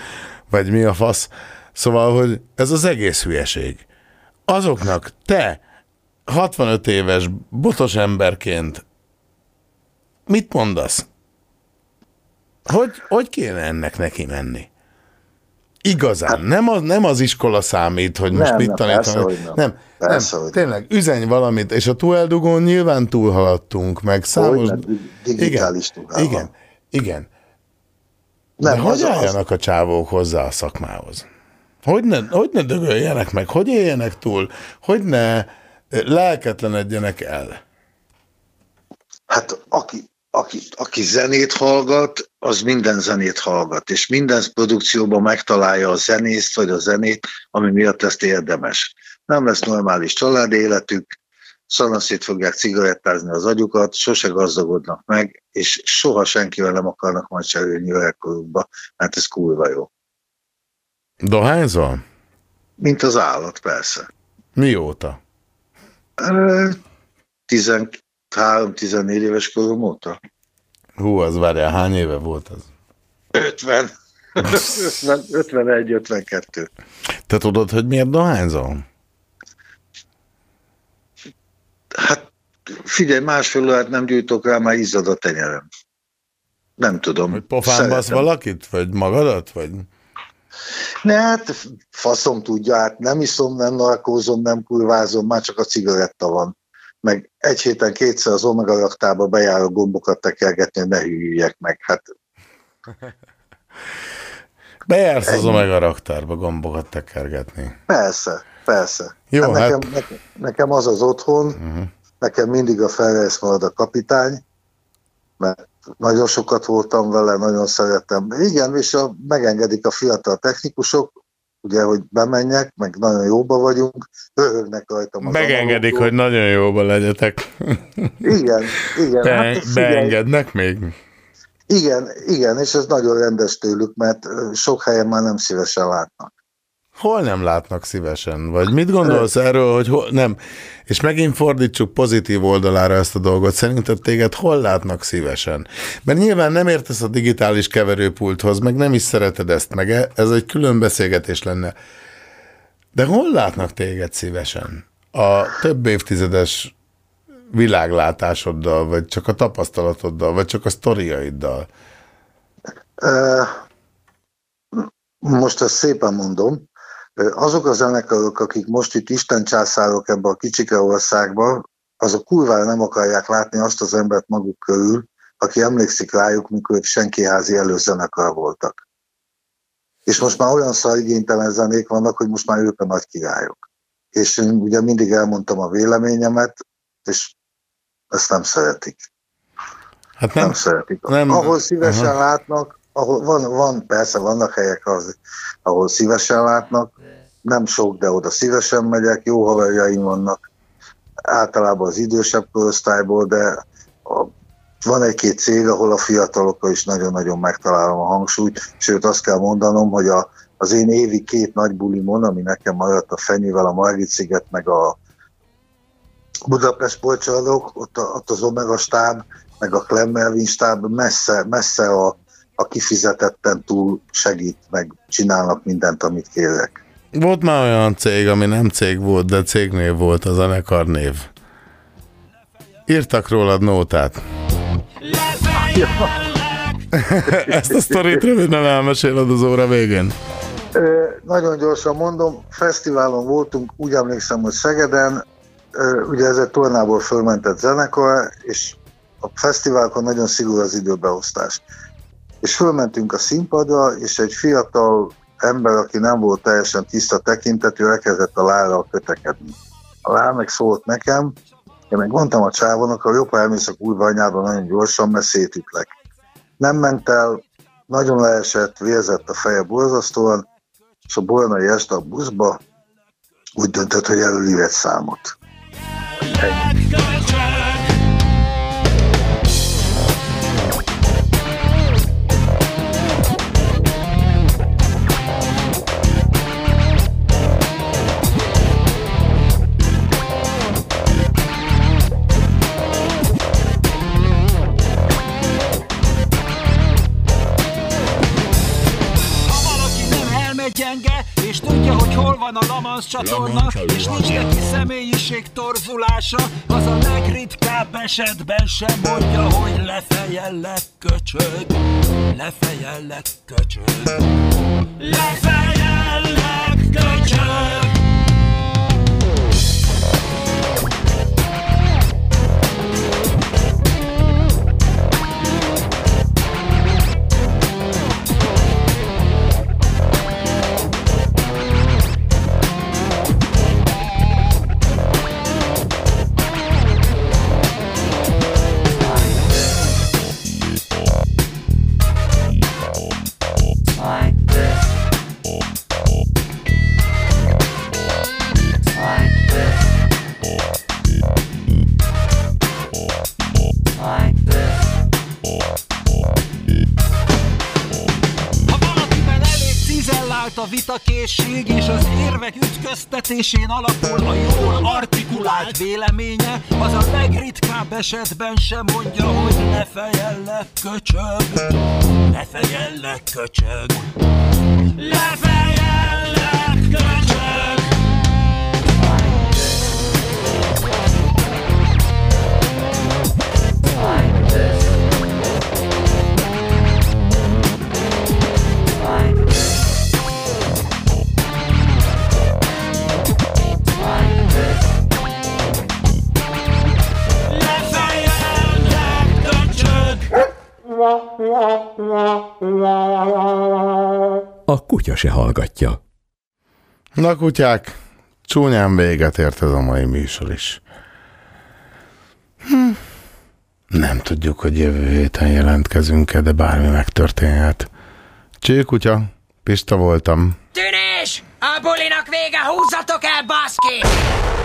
vagy mi a fasz. Szóval, hogy ez az egész hülyeség. Azoknak te 65 éves botos emberként mit mondasz? Hogy kéne ennek neki menni? Igazán. Hát, nem az iskola számít, hogy most mit tanítanak. Nem, tényleg, üzenj valamit, és a túeldugón nyilván túlhaladtunk, meg számos... Digitális túlhaladtunk. Igen. De nem, hogy álljanak a csávók hozzá a szakmához? Hogy ne dögöljenek meg, hogy éljenek túl, hogy ne lelketlenedjenek el? Hát aki zenét hallgat, az minden zenét hallgat, és minden produkcióban megtalálja a zenészt vagy a zenét, ami miatt ezt érdemes. Nem lesz normális családi életük, szanaszét fogják cigarettázni az agyukat, sose gazdagodnak meg, és soha senkivel nem akarnak majd cserélni öregkorukba, mert ez kurva jó. Dohányzol? Mint az állat, persze. Mióta? 13-14 éves korom óta. Hú, az várjál, hány éve volt az? 50. 51-52. Te tudod, hogy miért dohányzol? Hát Figyelj, másfél órát nem gyújtok rá, már izzad a tenyerem. Nem tudom. Hogy pofánbasz valakit? Vagy magadat? Vagy... Ne, hát faszom tudja, hát nem iszom, nem narkózom, nem kurvázom, már csak a cigaretta van. Meg egy héten kétszer az Omegaraktárba bejáró gombokat tekergetni, ne hűljek meg. Hát... Bejársz az Omegaraktárba gombokat tekergetni? Persze, persze. Jó, hát nekem az az otthon, nekem mindig a Ferrez marad a kapitány, mert nagyon sokat voltam vele, nagyon szerettem. Igen, és megengedik a fiatal technikusok, ugye, hogy bemenjek, meg nagyon jóba vagyunk, örülnek rajtam. Megengedik, hogy nagyon jóba legyetek. Igen, igen. Hát, beengednek még? Igen, igen, és ez nagyon rendes tőlük, mert sok helyen már nem szívesen látnak. Hol nem látnak szívesen? Vagy mit gondolsz erről, hogy hol nem? És megint fordítsuk pozitív oldalára ezt a dolgot. Szerinted téged hol látnak szívesen? Mert nyilván nem értesz a digitális keverőpulthoz, meg nem is szereted ezt, meg ez egy külön beszélgetés lenne. De hol látnak téged szívesen? A több évtizedes világlátásoddal, vagy csak a tapasztalatoddal, vagy csak a sztoriaiddal? Most ezt szépen mondom. Azok a zenekarok, akik most itt istencsászárok ebbe a kicsike országba, azok kurvára nem akarják látni azt az embert maguk körül, aki emlékszik rájuk, mikor ők senkiházi előzenekar voltak. És most már olyan szarigénytelen zenék vannak, hogy most már ők a nagy királyok. És én ugye mindig elmondtam a véleményemet, és ezt nem szeretik. Hát nem szeretik. Nem, ahol szívesen látnak, ahol van, persze vannak helyek, ahol szívesen látnak, nem sok, de oda szívesen megyek, jó haverjaim vannak, általában az idősebb korosztályból, de van egy-két cég, ahol a fiatalokkal is nagyon-nagyon megtalálom a hangsúlyt, sőt azt kell mondanom, hogy az én évi két nagy bulimon, ami nekem maradt a Fenyővel, a Margit-sziget, meg a Budapest Polcsaladok, ott az Omega stáb, meg a Klemmelvin stáb messze a kifizetetten túl segít, meg csinálnak mindent, amit kérlek. Volt már olyan cég, ami nem cég volt, de cégnév volt a zenekar név. Írtak rólad nótát. Ezt a sztorit röviden elmeséled az óra végén. Nagyon gyorsan mondom, fesztiválon voltunk, úgy emlékszem, hogy Szegeden, ugye ez egy tornából fölmentett zenekar, és a fesztiválkon nagyon szigorú az időbeosztás. És fölmentünk a színpadra, és egy fiatal ember, aki nem volt teljesen tiszta tekintetű, elkezdett a lárral kötekedni. A lár meg szólt nekem, én meg mondtam a csávónak, hogy jobb, ha elmész a kurva anyádba nagyon gyorsan, mert szétütlek. Nem ment el, nagyon leesett, vérzett a feje borzasztóan, és a bornai este a buszba úgy döntött, hogy elölír egy számot. A Lamansz csatorna, és nincs neki személyiség torzulása, az a legritkább esetben sem mondja, hogy lefejellek köcsög, lefejellek köcsög, lefejellek köcsög. A vitakészség és az érvek ütköztetésén alapul a jól artikulált véleménye, az a legritkább esetben sem mondja, hogy ne fejellek köcsög, ne fejellek köcsög, ne fejellek köcsög. a kutya se hallgatja. Na kutyák, csúnyán véget ért ez a mai műsor is. Nem tudjuk, hogy jövő héten jelentkezünk-e, de bármi megtörténhet. Cső kutya, Pista voltam. Tűnés! A bulinak vége, húzzatok el, baszki!